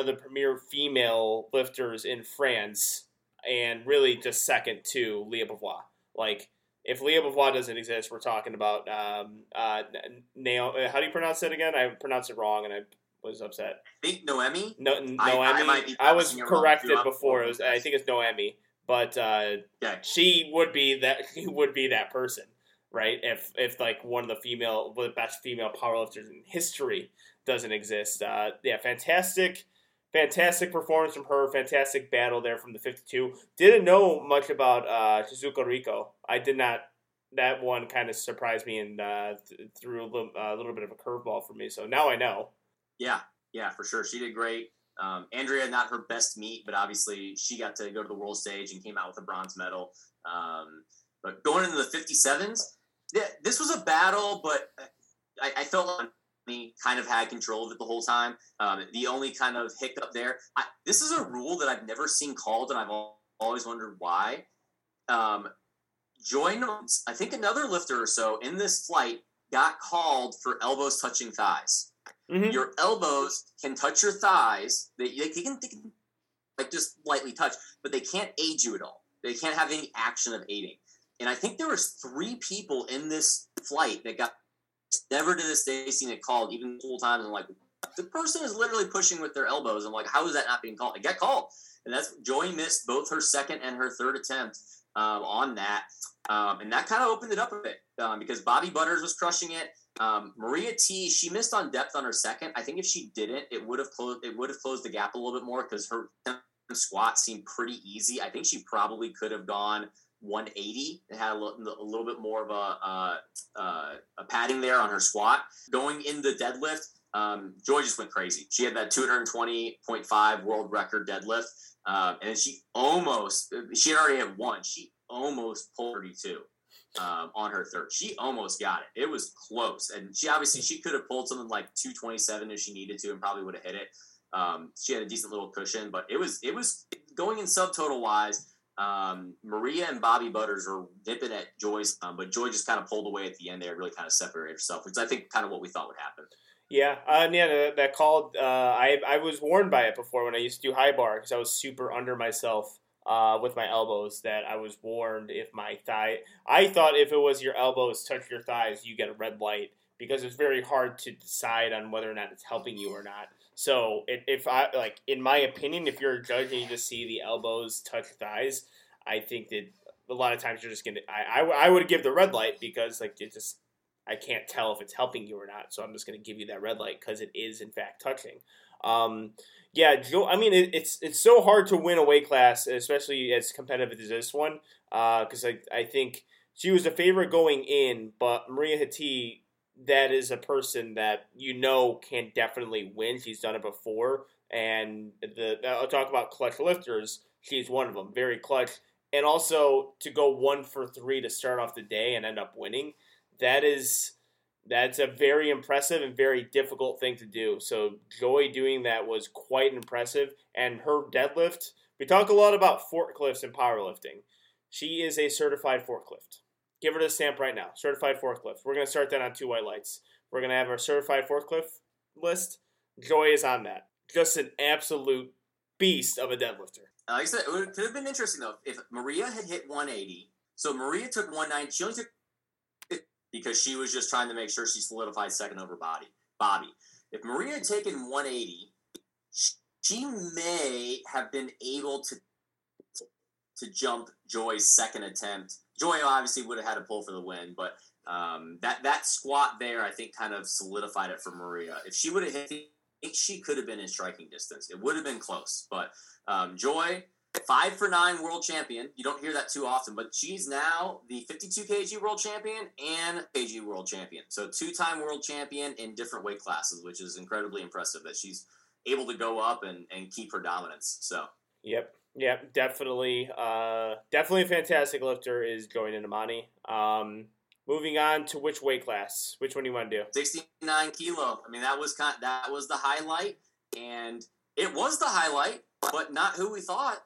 of the premier female lifters in France, and really just second to Leah Beauvoir. Like, if Leah Beauvoir doesn't exist, we're talking about Naomi. How do you pronounce it again? I pronounced it wrong, and I was upset. I think Noemi. Noemi. I was corrected before. I think it's Noemi, but yeah. She would be that person, right? If like one of the best female powerlifters in history doesn't exist, Fantastic performance from her. Fantastic battle there from the 52. Didn't know much about Shizuka Rico. I did not. That one kind of surprised me and threw a little bit of a curveball for me. So now I know. Yeah, for sure. She did great. Andrea, not her best meet, but obviously she got to go to the world stage and came out with a bronze medal. But going into the 57s, this was a battle, but I felt like he kind of had control of it the whole time. The only kind of hiccup there, this is a rule that I've never seen called, and I've always wondered why. Join, I think another lifter or so in this flight got called for elbows touching thighs. Mm-hmm. Your elbows can touch your thighs. They can like just lightly touch, but they can't aid you at all. They can't have any action of aiding. And I think there was 3 people in this flight that got never to this day seen it called, even full time. And like, the person is literally pushing with their elbows. I'm like, how is that not being called? It got called, and that's Joy missed both her second and her third attempt on that, and that kind of opened it up a bit because Bobby Butters was crushing it. Maria T, she missed on depth on her second. I think if she didn't, it would have closed the gap a little bit more because her squat seemed pretty easy. I think she probably could have gone 180 and had a little bit more of a padding there on her squat. Going in the deadlift, Joy just went crazy. She had that 220.5 world record deadlift, and she already had one. She almost pulled 32 on her third. She almost got it. It was close, and she could have pulled something like 227 if she needed to, and probably would have hit it. She had a decent little cushion, but it was going in subtotal wise. Maria and Bobby Butters were nipping at Joy's, but Joy just kind of pulled away at the end there, really kind of separated herself, which I think kind of what we thought would happen. Yeah, that call, I was warned by it before when I used to do high bar because I was super under myself with my elbows, that I was warned if my thigh, I thought if it was your elbows touch your thighs, you get a red light because it's very hard to decide on whether or not it's helping you or not. So in my opinion, if you're a judge and you just see the elbows touch thighs, I think that a lot of times you're just going to, I would give the red light because like it just, I can't tell if it's helping you or not. So I'm just going to give you that red light because it is in fact touching. Yeah, I mean, it's so hard to win a weight class, especially as competitive as this one. Because I think she was a favorite going in, but Maria Hatti, that is a person that you know can definitely win. She's done it before. And I'll talk about clutch lifters. She's one of them, very clutch. And also to go 1 for 3 to start off the day and end up winning, that's a very impressive and very difficult thing to do. So Joy doing that was quite impressive. And her deadlift, we talk a lot about forklifts and powerlifting. She is a certified forklift. Give her the stamp right now. Certified forklift. We're going to start that on Two White Lights. We're going to have our certified forklift list. Joy is on that. Just an absolute beast of a deadlifter. Like I said, it would have been interesting, though, if Maria had hit 180. So Maria took 190. She only took because she was just trying to make sure she solidified second over Bobby. If Maria had taken 180, she may have been able to jump Joy's second attempt. Joy obviously would have had a pull for the win, but that squat there, I think, kind of solidified it for Maria. If she would have hit, I think she could have been in striking distance. It would have been close, but Joy, 5 for 9 world champion. You don't hear that too often, but she's now the 52 kg world champion and kg world champion. So 2-time world champion in different weight classes, which is incredibly impressive that she's able to go up and keep her dominance. So, yep, definitely. Definitely a fantastic lifter is Joy Ninamani. Moving on to which weight class? Which one do you want to do? 69 kilo. I mean, that was the highlight, and it was the highlight, but not who we thought.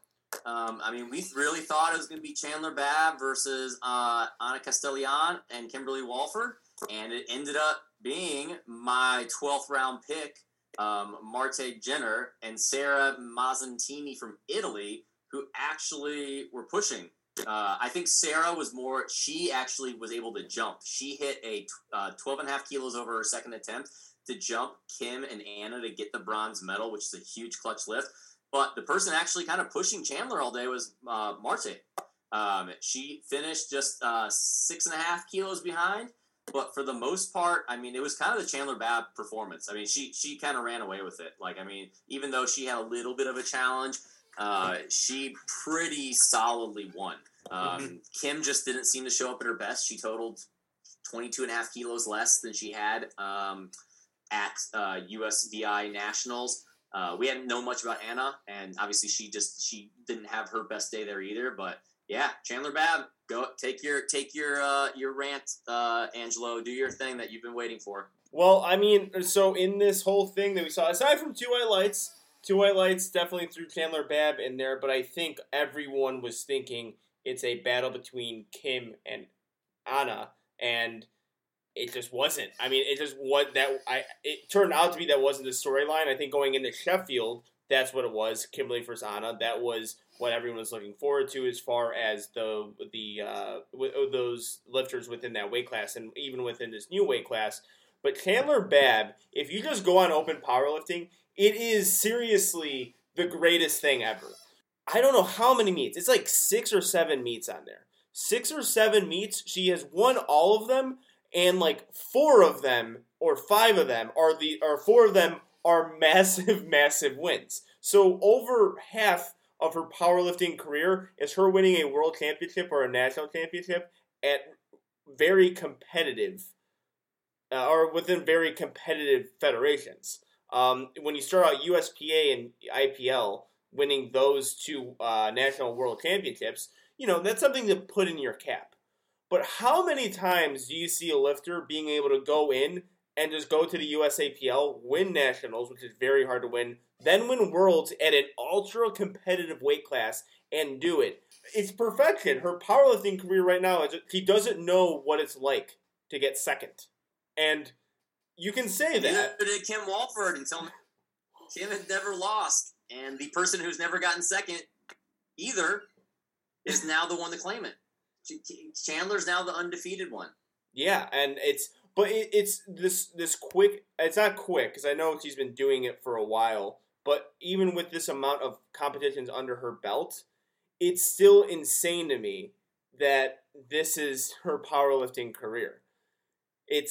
I mean, we really thought it was going to be Chandler Babb versus Ana Castellan and Kimberly Walford, and it ended up being my 12th round pick, Marte Jenner and Sarah Mazzantini from Italy, who actually were pushing. I think Sarah was more, she actually was able to jump. She hit a 12.5 kilos over her second attempt to jump Kim and Anna to get the bronze medal, which is a huge clutch lift. But the person actually kind of pushing Chandler all day was Marte. She finished just 6.5 kilos behind. But for the most part, I mean, it was kind of the Chandler Babb performance. I mean, she kind of ran away with it. Like, I mean, even though she had a little bit of a challenge, she pretty solidly won. Kim just didn't seem to show up at her best. She totaled 22.5 kilos less than she had at USVI Nationals. We hadn't known much about Anna, and obviously she didn't have her best day there either. But yeah, Chandler Babb, go take your rant, Angelo. Do your thing that you've been waiting for. Well, I mean, so in this whole thing that we saw, aside from Two White Lights definitely threw Chandler Babb in there, but I think everyone was thinking it's a battle between Kim and Anna, and it just wasn't. I mean, it turned out to be that wasn't the storyline. I think going into Sheffield, that's what it was. Kimberly versus Anna. That was what everyone was looking forward to as far as those lifters within that weight class and even within this new weight class. But Chandler Babb, if you just go on open powerlifting, it is seriously the greatest thing ever. I don't know how many meets. It's like 6 or 7 meets on there. 6 or 7 meets. She has won all of them. And like 4 of them or 5 of them or 4 of them are massive, massive wins. So over half of her powerlifting career is her winning a world championship or a national championship at very competitive or within very competitive federations. When you start out USPA and IPL winning those 2 national world championships, you know, that's something to put in your cap. But how many times do you see a lifter being able to go in and just go to the USAPL, win nationals, which is very hard to win, then win worlds at an ultra-competitive weight class and do it? It's perfection. Her powerlifting career right now, she doesn't know what it's like to get second. And you can say that. Neither did Kim Walford until Kim had never lost. And the person who's never gotten second either is now the one to claim it. Chandler's now the undefeated one. Yeah, and it's this quick. It's not quick because I know she's been doing it for a while. But even with this amount of competitions under her belt, it's still insane to me that this is her powerlifting career. I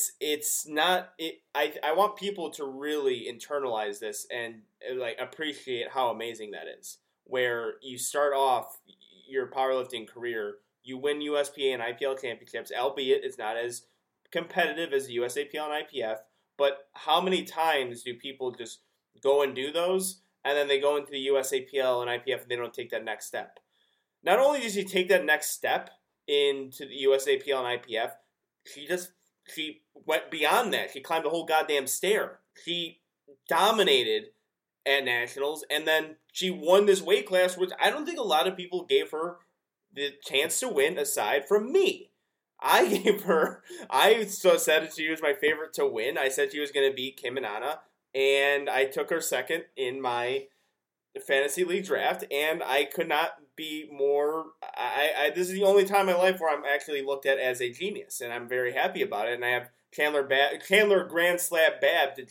want people to really internalize this and like appreciate how amazing that is. Where you start off your powerlifting career, you win USPA and IPL championships, albeit it's not as competitive as the USAPL and IPF, but how many times do people just go and do those, and then they go into the USAPL and IPF and they don't take that next step? Not only does she take that next step into the USAPL and IPF, she went beyond that. She climbed a whole goddamn stair. She dominated at nationals, and then she won this weight class, which I don't think a lot of people gave her the chance to win aside from me. I said she was my favorite to win. I said she was going to beat Kim and Anna, and I took her second in my fantasy league draft, and I could not be more, this is the only time in my life where I'm actually looked at as a genius, and I'm very happy about it, and I have Chandler Grand Slab Bab to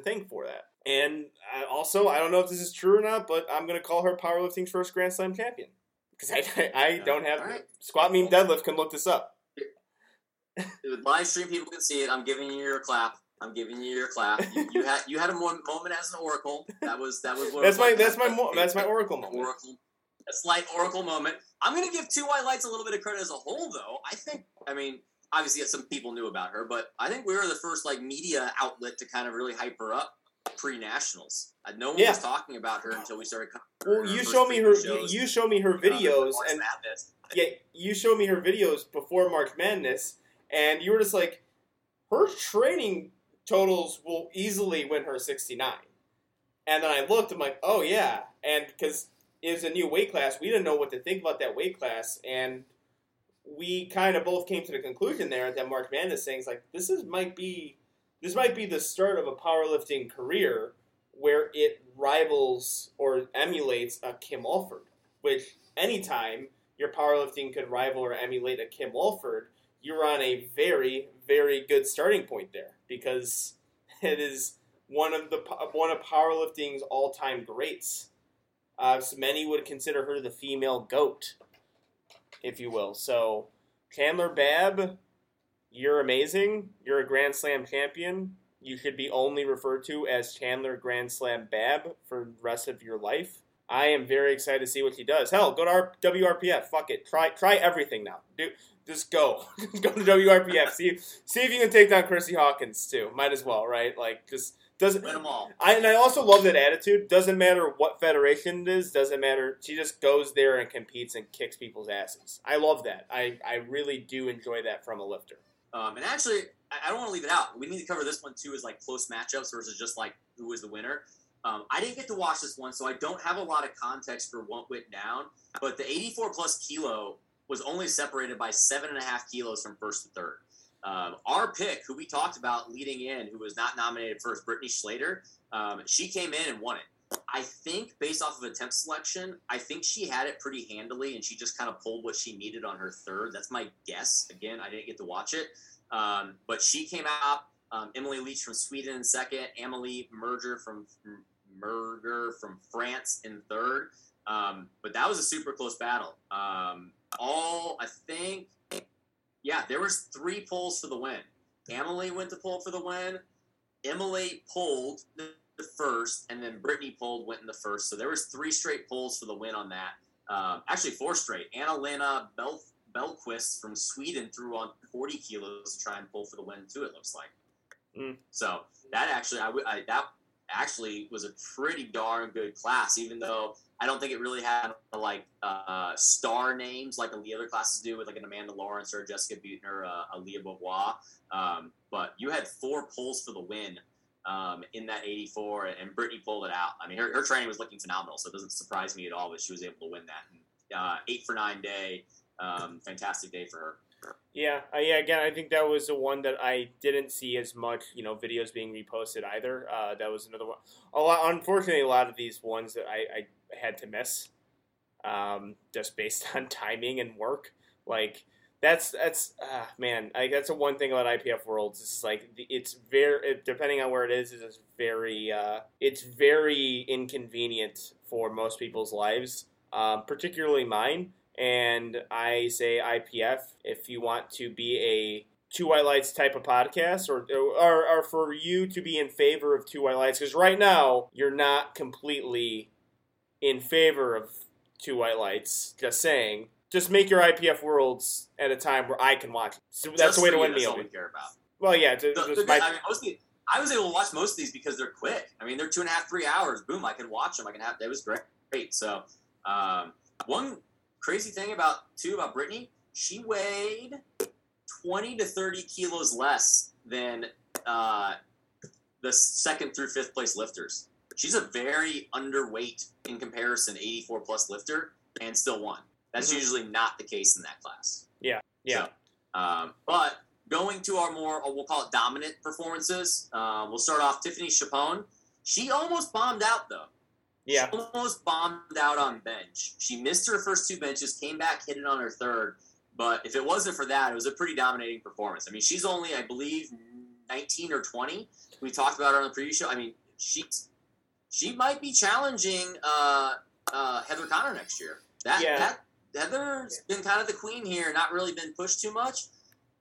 thank for that. And also, I don't know if this is true or not, but I'm going to call her powerlifting's first Grand Slam champion. Because I don't have... Right. Squat Mean Deadlift can look this up. With live stream, people can see it. I'm giving you your clap. You had a moment as an oracle. That was what that's my oracle moment. A slight oracle moment. I'm going to give Two White Lights a little bit of credit as a whole, though. Obviously some people knew about her, but I think we were the first like media outlet to kind of really hype her up pre-nationals. No one was talking about her until we started. You show me her videos, and you show me her videos before March Madness, and you were just like, her training totals will easily win her 69. And then I looked, I'm like, oh yeah, and because it was a new weight class, we didn't know what to think about that weight class, and we kind of both came to the conclusion there that March Madness thing is like, this might be the start of a powerlifting career where it rivals or emulates a Kim Walford, which anytime your powerlifting could rival or emulate a Kim Walford, you're on a very, very good starting point there, because it is one of powerlifting's all-time greats. So many would consider her the female GOAT, if you will. So Chandler Babb, you're amazing. You're a Grand Slam champion. You should be only referred to as Chandler Grand Slam Babb for the rest of your life. I am very excited to see what she does. Hell, go to WRPF. Fuck it. Try everything now. Dude, just go. Just go to WRPF. See if you can take down Christy Hawkins too. Might as well, right? Like, just doesn't. Win them all. I also love that attitude. Doesn't matter what federation it is. Doesn't matter. She just goes there and competes and kicks people's asses. I love that. I really do enjoy that from a lifter. And actually, I don't want to leave it out. We need to cover this one too, is like close matchups versus just like who is the winner. I didn't get to watch this one, so I don't have a lot of context for what went down. But the 84 plus kilo was only separated by 7.5 kilos from first to third. Our pick, who we talked about leading in, who was not nominated first, Brittany Schlater, she came in and won it. I think based off of attempt selection, I think she had it pretty handily, and she just kind of pulled what she needed on her third. That's my guess. Again, I didn't get to watch it. But she came out. Emily Leach from Sweden in second, Amelie Merger from France in third. But that was a super close battle. There was 3 pulls for the win. Amelie went to pull for the win. Emily pulled the first, and then Brittany went in the first. So there was 3 straight pulls for the win on that. Actually 4 straight. Anna-Lena Bellquist from Sweden threw on 40 kilos to try and pull for the win too, it looks like. So that actually, that actually was a pretty darn good class, even though I don't think it really had like star names like the other classes do, with like an Amanda Lawrence or Jessica Buettner, Aaliyah Beauvoir. But you had 4 pulls for the win in that 84, and Brittany pulled it out. I mean, her training was looking phenomenal, so it doesn't surprise me at all that she was able to win that. And, 8 for 9 day, fantastic day for her. Yeah. Again, I think that was the one that I didn't see as much, videos being reposted either. That was another one. Unfortunately, a lot of these ones that I had to miss, just based on timing and work. Like that's the one thing about IPF Worlds. It's like it's very, depending on where it is, it's very inconvenient for most people's lives, particularly mine. and I say IPF. If you want to be a Two White Lights type of podcast, or for you to be in favor of Two White Lights, because right now you're not completely in favor of Two White Lights, just saying. Just make your IPF Worlds at a time where I can watch it. So that's the way to win me over. Well, yeah. Mostly, I was able to watch most of these because they're quick. I mean, they're 2.5, 3 hours. Boom, I could watch them. It was great. So, one crazy thing about Brittany, she weighed 20 to 30 kilos less than the second through fifth place lifters. She's a very underweight in comparison, 84 plus lifter, and still won. That's usually not the case in that class. Yeah. So, but going to our more, we'll call it dominant performances, we'll start off Tiffany Chapone. She almost bombed out, though. Yeah. She almost bombed out on bench. She missed her first two benches, came back, hit it on her third. But if it wasn't for that, it was a pretty dominating performance. I mean, she's only, I believe, 19 or 20. We talked about her on the previous show. I mean, she might be challenging Heather Connor next year. Heather's been kind of the queen here, not really been pushed too much.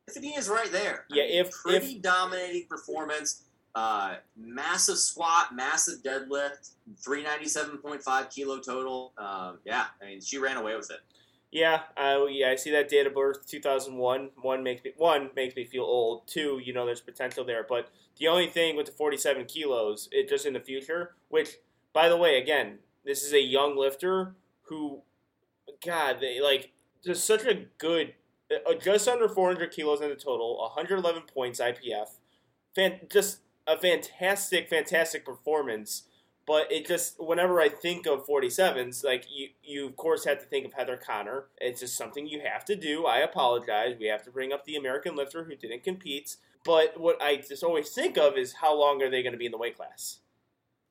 Tiffany is right there. Pretty dominating performance. Massive squat, massive deadlift, 397.5 kilo total. She ran away with it. I see that date of birth, 2001. One makes me feel old. Two, there's potential there. But the only thing with the 47 kilos, it just in the future, which, by the way, again, this is a young lifter who, God, they just such a good, just under 400 kilos in the total, 111 points IPF, just a fantastic performance. But it just, whenever I think of 47s, you of course have to think of Heather Connor. It's just something you have to do. I apologize. We have to bring up the American lifter who didn't compete. But what I just always think of is how long are they going to be in the weight class?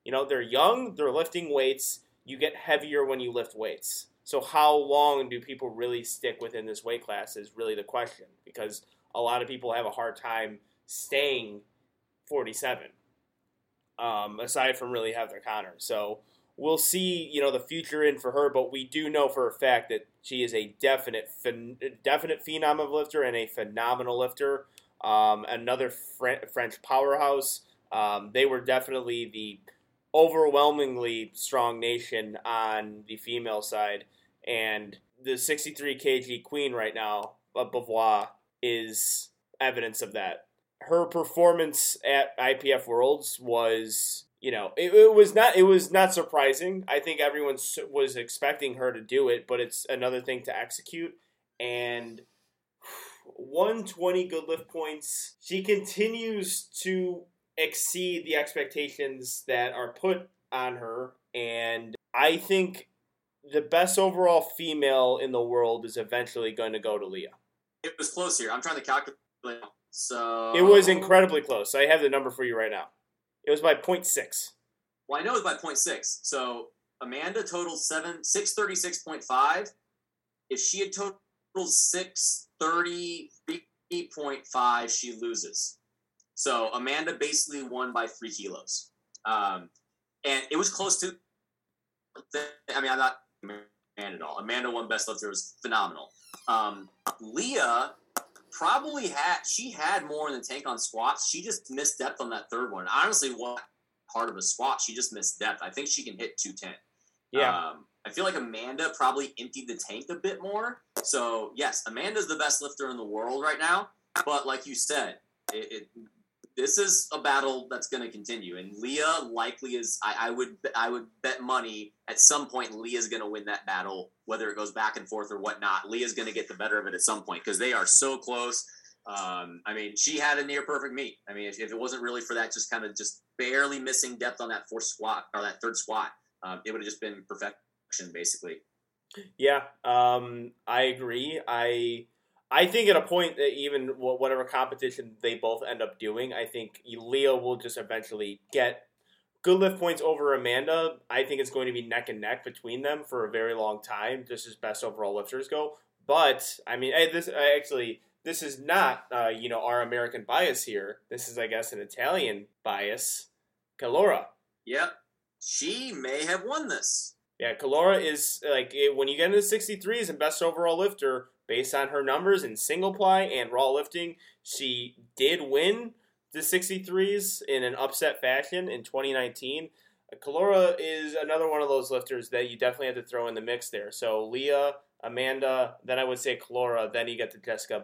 They're young, they're lifting weights. You get heavier when you lift weights. So how long do people really stick within this weight class is really the question, because a lot of people have a hard time staying 47, aside from really Heather Connor. So we'll see, the future in for her, but we do know for a fact that she is a definite phenom of lifter and a phenomenal lifter, another French powerhouse. They were definitely the overwhelmingly strong nation on the female side, and the 63 kg queen right now, Beauvoir, is evidence of that. Her performance at IPF Worlds was, it was not surprising. I think everyone was expecting her to do it, but it's another thing to execute. And 120 good lift points. She continues to exceed the expectations that are put on her, and I think the best overall female in the world is eventually going to go to Leah. It was close here. I'm trying to calculate. So it was incredibly close. I have the number for you right now. It was by 0.6. Well, I know it was by 0.6. So Amanda totaled 636.5. If she had totaled 633.5, she loses. So Amanda basically won by 3 kilos. And it was close to, I'm not Amanda at all. Amanda won best lifter. It was phenomenal. Leah probably had more in the tank on squats. She just missed depth on that third one. Honestly, what part of a squat? She just missed depth. I think she can hit 210. Yeah. I feel like Amanda probably emptied the tank a bit more. So yes, Amanda's the best lifter in the world right now. But like you said, this is a battle that's going to continue, and Leah likely is. I would bet money at some point Leah's going to win that battle, whether it goes back and forth or whatnot. Leah's going to get the better of it at some point because they are so close. She had a near perfect meet. If it wasn't really for that, just barely missing depth on that fourth squat or that third squat, it would have just been perfection basically. Yeah, I agree. I think at a point that even whatever competition they both end up doing, I think Leah will just eventually get good lift points over Amanda. I think it's going to be neck and neck between them for a very long time, just as best overall lifters go. But, this is not, our American bias here. This is, I guess, an Italian bias. Calora. Yep. She may have won this. Yeah, Calora is, like, when you get into 63s and best overall lifter, based on her numbers in single ply and raw lifting, she did win the 63s in an upset fashion in 2019. Calora is another one of those lifters that you definitely have to throw in the mix there. So Leah, Amanda, then I would say Calora, then you get to Jessica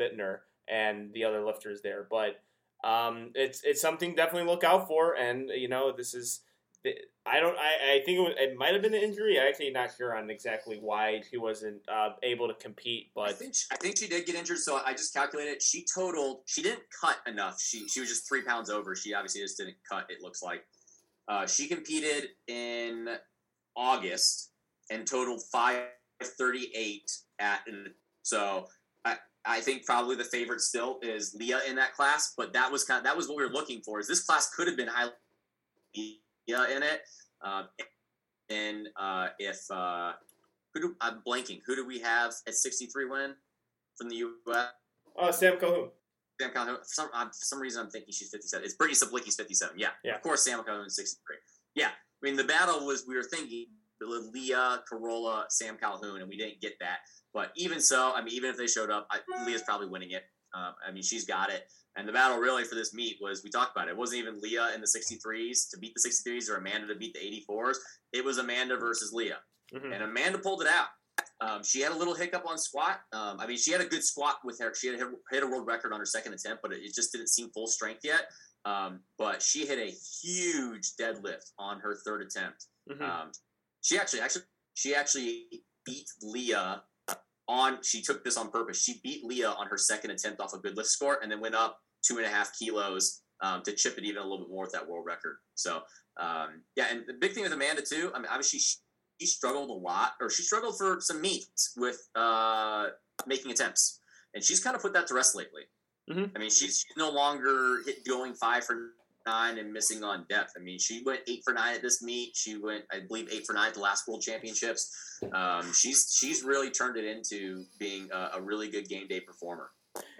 Bittner and the other lifters there. But it's something definitely look out for. And, you know, this is – I think it might have been an injury. I'm actually not sure on exactly why she wasn't able to compete. But I think she did get injured, so I just calculated it. She totaled – she didn't cut enough. She was just 3 pounds over. She obviously just didn't cut, it looks like. She competed in August and totaled 538 at, so I think probably the favorite still is Leah in that class, but that was that was what we were looking for. Is this class could have been high Leah in it, and if I'm blanking. Who do we have at 63 win from the U.S.? Sam Calhoun. Sam Calhoun, for some reason I'm thinking she's 57. It's Brittany Sablicki's 57. Yeah. Of course, Sam Calhoun's 63. Yeah, I mean, the battle was, we were thinking Leah, Carola, Sam Calhoun, and we didn't get that. But even so, I mean, even if they showed up, Leah's probably winning it. I mean, she's got it. And the battle really for this meet was, we talked about it, it wasn't even Leah in the 63s to beat the 63s or Amanda to beat the 84s. It was Amanda versus Leah. Mm-hmm. And Amanda pulled it out. She had a little hiccup on squat. I mean, she had a good squat with her. She had hit a world record on her second attempt, but it just didn't seem full strength yet. But she hit a huge deadlift on her third attempt. Mm-hmm. She actually beat Leah on. She took this on purpose. She beat Leah on her second attempt off a good lift score, and then went up 2.5 kilos to chip it even a little bit more with that world record. So yeah, and the big thing with Amanda too. I mean, obviously. She struggled a lot, or she struggled for some meets with making attempts, and she's kind of put that to rest lately. Mm-hmm. I mean, she's no longer going 5 for 9 and missing on depth. I mean, she went 8 for 9 at this meet. She went, I believe, 8 for 9 at the last World Championships. She's really turned it into being a really good game day performer.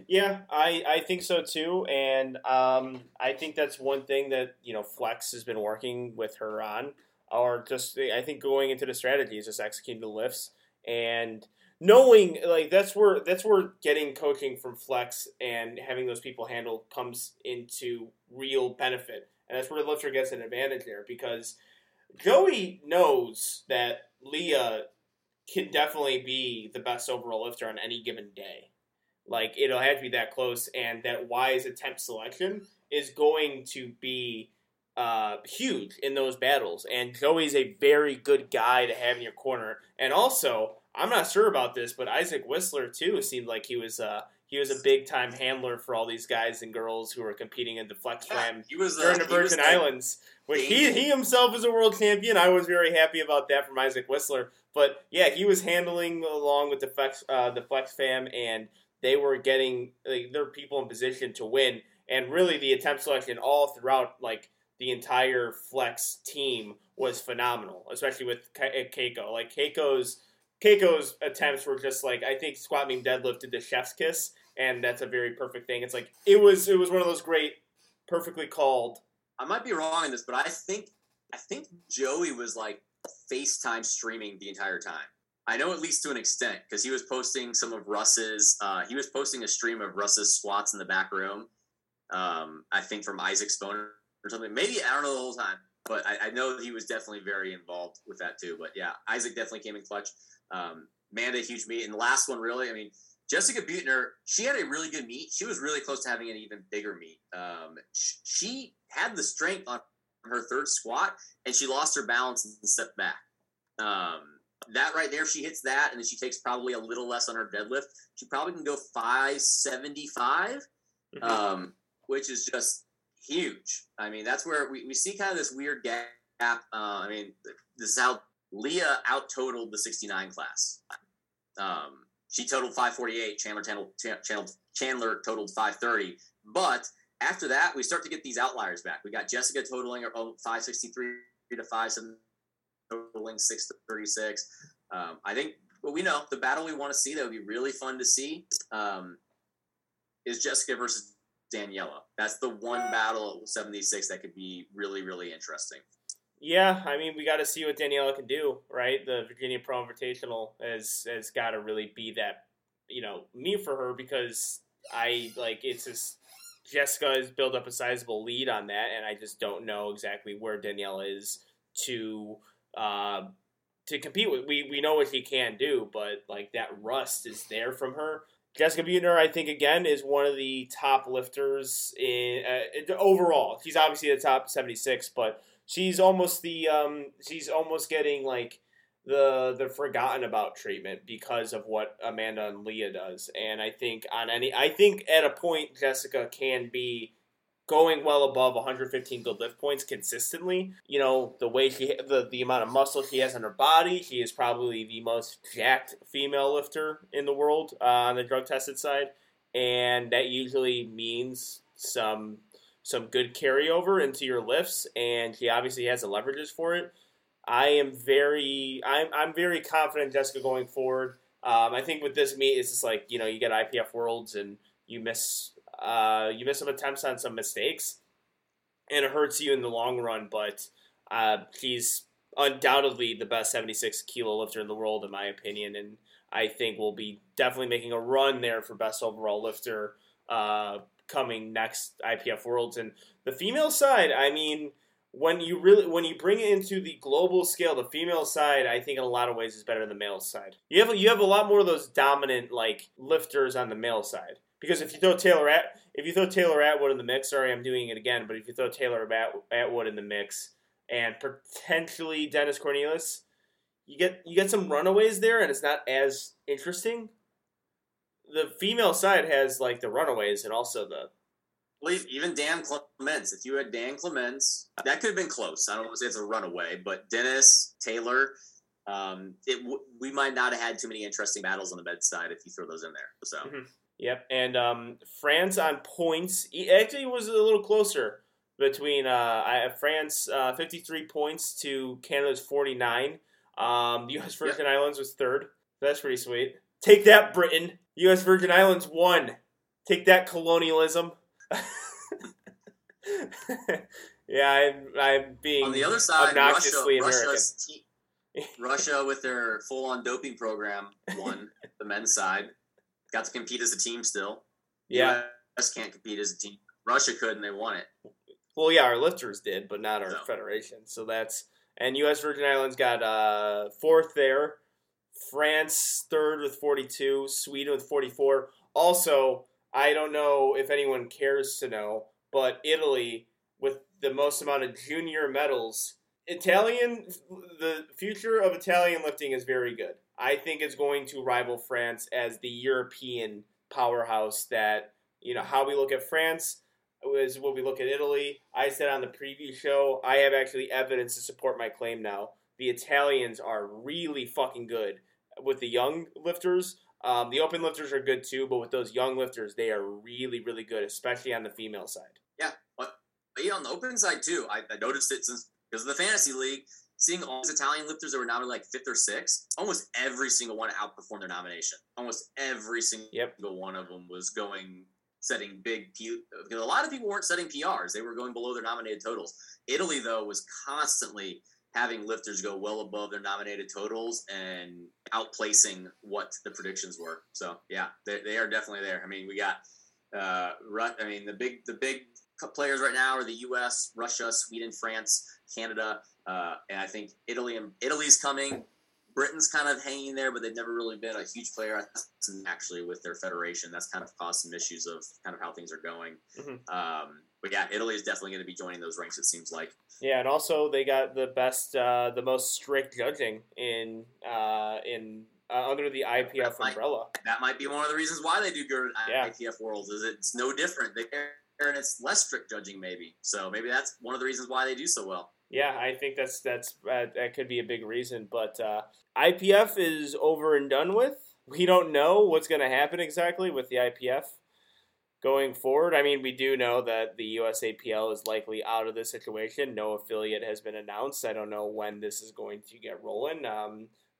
Yeah, I think so too, and I think that's one thing that, you know, Flex has been working with her on. Or just, I think going into the strategy is just executing the lifts and knowing, like, that's where getting coaching from Flex and having those people handle comes into real benefit. And that's where the lifter gets an advantage there, because Joey knows that Leah can definitely be the best overall lifter on any given day. Like, it'll have to be that close, and that wise attempt selection is going to be huge in those battles, and Joey's a very good guy to have in your corner. And also, I'm not sure about this, but Isaac Whistler too seemed like he was a big time handler for all these guys and girls who were competing in the Flex Slam during the Virgin Islands. Which he himself is a world champion. I was very happy about that from Isaac Whistler. But yeah, he was handling along with the Flex Fam, and they were getting, like, their people in position to win. And really, the attempt selection all throughout, like, the entire Flex team was phenomenal, especially with Keiko. Like, Keiko's attempts were just like, I think squat beam deadlift did the chef's kiss, and that's a very perfect thing. It's like, it was one of those great, perfectly called. I might be wrong in this, but I think Joey was, like, FaceTime streaming the entire time. I know, at least to an extent, because he was posting some of Russ's, he was posting a stream of Russ's squats in the back room. I think from Isaac's phone or something. Maybe, I don't know the whole time, but I know he was definitely very involved with that too. But yeah, Isaac definitely came in clutch. Amanda, huge meet. And the last one, really, I mean, Jessica Buettner, she had a really good meet. She was really close to having an even bigger meet. She had the strength on her third squat, and she lost her balance and stepped back. That right there, if she hits that, and then she takes probably a little less on her deadlift, she probably can go 575, which is just huge. I mean, that's where we see kind of this weird gap. I mean, this is how Leah out-totaled the 69 class. She totaled 548. Chandler totaled 530. But after that, we start to get these outliers back. We got Jessica totaling 563 to 570, totaling 636. I think, well, we know the battle we want to see that would be really fun to see is Jessica versus Daniela. That's the one battle at 76 that could be really, really interesting. Yeah, I mean, we got to see what Daniela can do, right? The Virginia Pro Invitational has got to really be that, you know, me for her, because I, like, it's just Jessica has built up a sizable lead on that, and I just don't know exactly where Daniela is to compete with. We know what she can do, but, like, that rust is there from her. Jessica Buettner, I think, again, is one of the top lifters in overall. She's obviously the top 76, but she's almost the she's almost getting, like, the forgotten about treatment because of what Amanda and Leah does. And I think I think at a point Jessica can be going well above 115 good lift points consistently. You know, the way she, the amount of muscle she has on her body, she is probably the most jacked female lifter in the world on the drug-tested side. And that usually means some good carryover into your lifts, and she obviously has the leverages for it. I'm very confident in Jessica going forward. I think with this meet, it's just like, you know, you get IPF Worlds and you miss some attempts on some mistakes, and it hurts you in the long run, but she's undoubtedly the best 76 kilo lifter in the world, in my opinion, and I think we'll be definitely making a run there for best overall lifter coming next IPF Worlds. And the female side, I mean, when you bring it into the global scale, the female side, I think in a lot of ways is better than the male side. You have a lot more of those dominant, like, lifters on the male side. Because if you throw Taylor Atwood in the mix, sorry, I'm doing it again, but if you throw Taylor Atwood in the mix and potentially Dennis Cornelius, you get some runaways there, and it's not as interesting. The female side has, like, the runaways and also the... Even Dan Clements. If you had Dan Clements, that could have been close. I don't want to say it's a runaway, but Dennis, Taylor... we might not have had too many interesting battles on the med side if you throw those in there. So... Mm-hmm. Yep, and France on points. It actually was a little closer between France 53 points to Canada's 49. The U.S. Virgin Islands was third. That's pretty sweet. Take that, Britain. U.S. Virgin Islands won. Take that, colonialism. Yeah, I'm being on the other side, obnoxiously American. Russia with their full-on doping program won the men's side. Got to compete as a team still. Yeah. US can't compete as a team. Russia could, and they won it. Well, yeah, our lifters did, but not our federation. So that's... And U.S. Virgin Islands got fourth there. France third with 42. Sweden with 44. Also, I don't know if anyone cares to know, but Italy, with the most amount of junior medals... The future of Italian lifting is very good. I think it's going to rival France as the European powerhouse that, you know, how we look at France is what we look at Italy. I said on the preview show, I have actually evidence to support my claim now. The Italians are really fucking good with the young lifters. The open lifters are good too, but with those young lifters, they are really, really good, especially on the female side. Yeah, but on the open side too, I noticed it since... Because of the Fantasy League, seeing all these Italian lifters that were nominated like fifth or sixth, almost every single one outperformed their nomination. Almost every single one of them was setting big P. Because a lot of people weren't setting PRs. They were going below their nominated totals. Italy, though, was constantly having lifters go well above their nominated totals and outplacing what the predictions were. So, yeah, they are definitely there. I mean, we got the big players right now are the U.S., Russia, Sweden, France, Canada, and I think Italy's coming. Britain's kind of hanging there, but they've never really been a huge player actually with their federation. That's kind of caused some issues of kind of how things are going. Mm-hmm. But yeah, Italy is definitely going to be joining those ranks, it seems like. Yeah, and also they got the best, the most strict judging in under the IPF umbrella. That might be one of the reasons why they do good IPF Worlds. Is it's no different. And it's less strict judging, maybe. So maybe that's one of the reasons why they do so well. Yeah, I think that's that could be a big reason. But IPF is over and done with. We don't know what's going to happen exactly with the IPF going forward. I mean, we do know that the USAPL is likely out of this situation. No affiliate has been announced. I don't know when this is going to get rolling.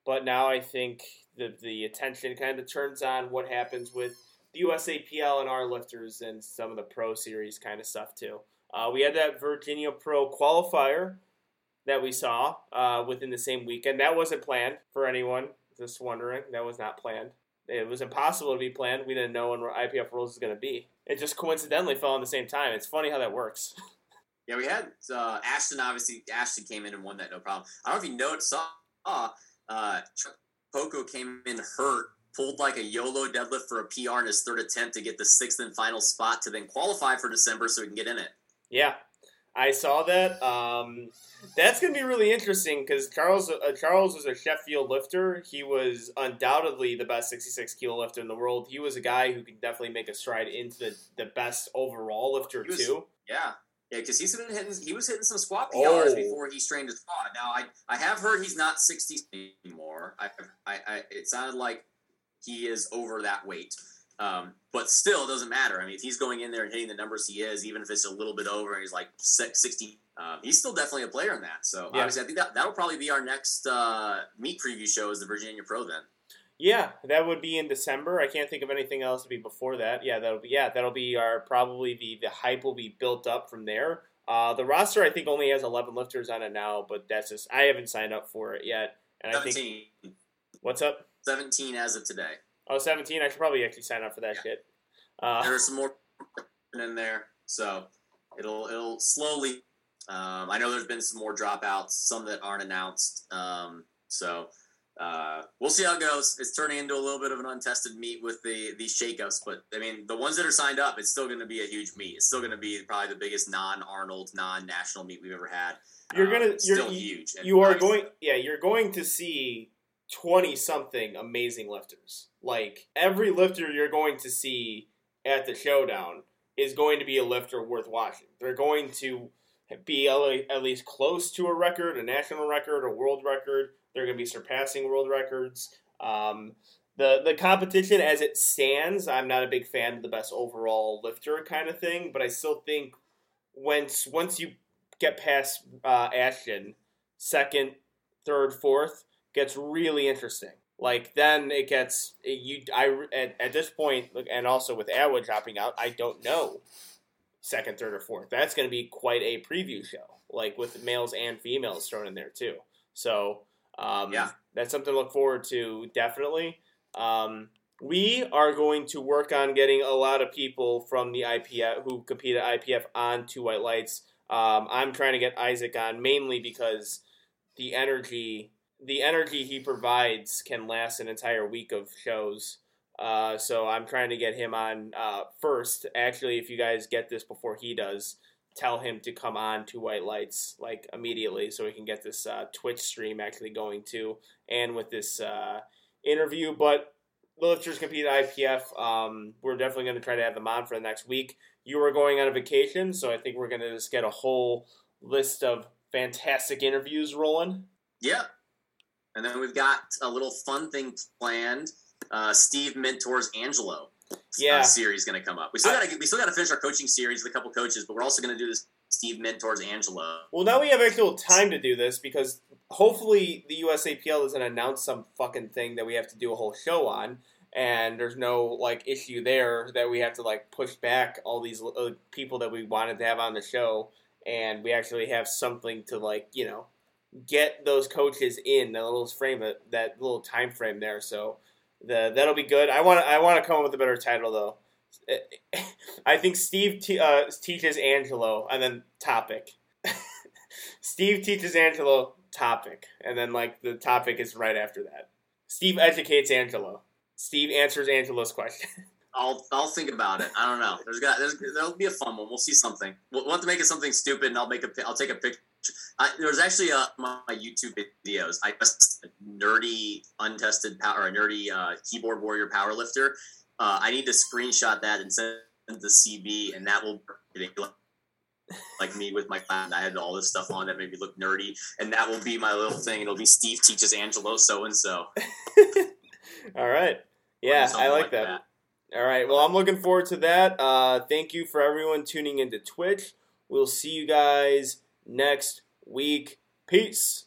But now I think the attention kind of turns on what happens with the USAPL and our lifters and some of the pro series kind of stuff too. We had that Virginia Pro qualifier that we saw within the same weekend. That wasn't planned for anyone, just wondering. That was not planned. It was impossible to be planned. We didn't know when IPF Worlds was going to be. It just coincidentally fell on the same time. It's funny how that works. Yeah, we had Ashton came in and won that, no problem. I don't know if you noticed, Poco came in hurt, pulled like a YOLO deadlift for a PR in his third attempt to get the sixth and final spot to then qualify for December so he can get in it. Yeah, I saw that. That's going to be really interesting because Charles was a Sheffield lifter. He was undoubtedly the best 66-kilo lifter in the world. He was a guy who could definitely make a stride into the best overall lifter too. Yeah. Yeah, because he was hitting some squat PRs before he strained his quad. Now, I have heard he's not 60 anymore. It sounded like he is over that weight. But still, it doesn't matter. I mean, if he's going in there and hitting the numbers he is, even if it's a little bit over and he's like 60, he's still definitely a player in that. So, yeah. Obviously, I think that'll probably be our next meet preview show is the Virginia Pro then. Yeah, that would be in December. I can't think of anything else to be before that. That'll be our probably the hype will be built up from there. The roster I think only has 11 lifters on it now, but that's just I haven't signed up for it yet. And 17. I think what's up? 17 as of today. Oh, 17. I should probably actually sign up for that shit. There's some more in there, so it'll slowly. I know there's been some more dropouts, some that aren't announced. We'll see how it goes. It's turning into a little bit of an untested meet with these shakeups, but I mean, the ones that are signed up, it's still going to be a huge meet. It's still going to be probably the biggest non-Arnold, non-national meet we've ever had. Huge. And you're going to see 20 something amazing lifters. Like every lifter you're going to see at the showdown is going to be a lifter worth watching. They're going to be at least close to a record, a national record, a world record. They're going to be surpassing world records. The competition as it stands, I'm not a big fan of the best overall lifter kind of thing, but I still think once you get past Ashton, second, third, fourth, gets really interesting. Like then it gets at this point, and also with Atwood dropping out, I don't know second, third, or fourth. That's going to be quite a preview show, like with males and females thrown in there too. So. That's something to look forward to, definitely. We are going to work on getting a lot of people from the IPF who compete at IPF on Two White Lights. I'm trying to get Isaac on mainly because the energy he provides can last an entire week of shows. So I'm trying to get him on first. Actually, if you guys get this before he does, tell him to come on Two White Lights like immediately so we can get this Twitch stream actually going too, and with this interview. But the lifters compete at IPF. We're definitely going to try to have them on for the next week. You are going on a vacation, so I think we're going to just get a whole list of fantastic interviews rolling. Yeah. And then we've got a little fun thing planned. Steve mentors Angelo. Series going to come up. We still got to finish our coaching series with a couple coaches, but we're also going to do this Steve mentors Angelo. Well, now we have actual time to do this because hopefully the USAPL doesn't announce some fucking thing that we have to do a whole show on, and there's no issue there that we have to push back all these people that we wanted to have on the show, and we actually have something to get those coaches in that little frame, that little time frame there. So. That'll be good. I want to come up with a better title though. I think Steve teaches Angelo, and then topic. Steve teaches Angelo, topic, and then the topic is right after that. Steve educates Angelo. Steve answers Angelo's question. I'll think about it. I don't know. There'll be a fun one. We'll see something. We'll have to make it something stupid, and I'll take a picture. There was actually my YouTube videos. I was a nerdy keyboard warrior powerlifter. I need to screenshot that and send it to CB, and that will be like me with my class. I had all this stuff on that made me look nerdy, and that will be my little thing. It'll be Steve teaches Angelo so and so. All right. Yeah, I like that. All right. Well, I'm looking forward to that. Thank you for everyone tuning into Twitch. We'll see you guys next week. Peace.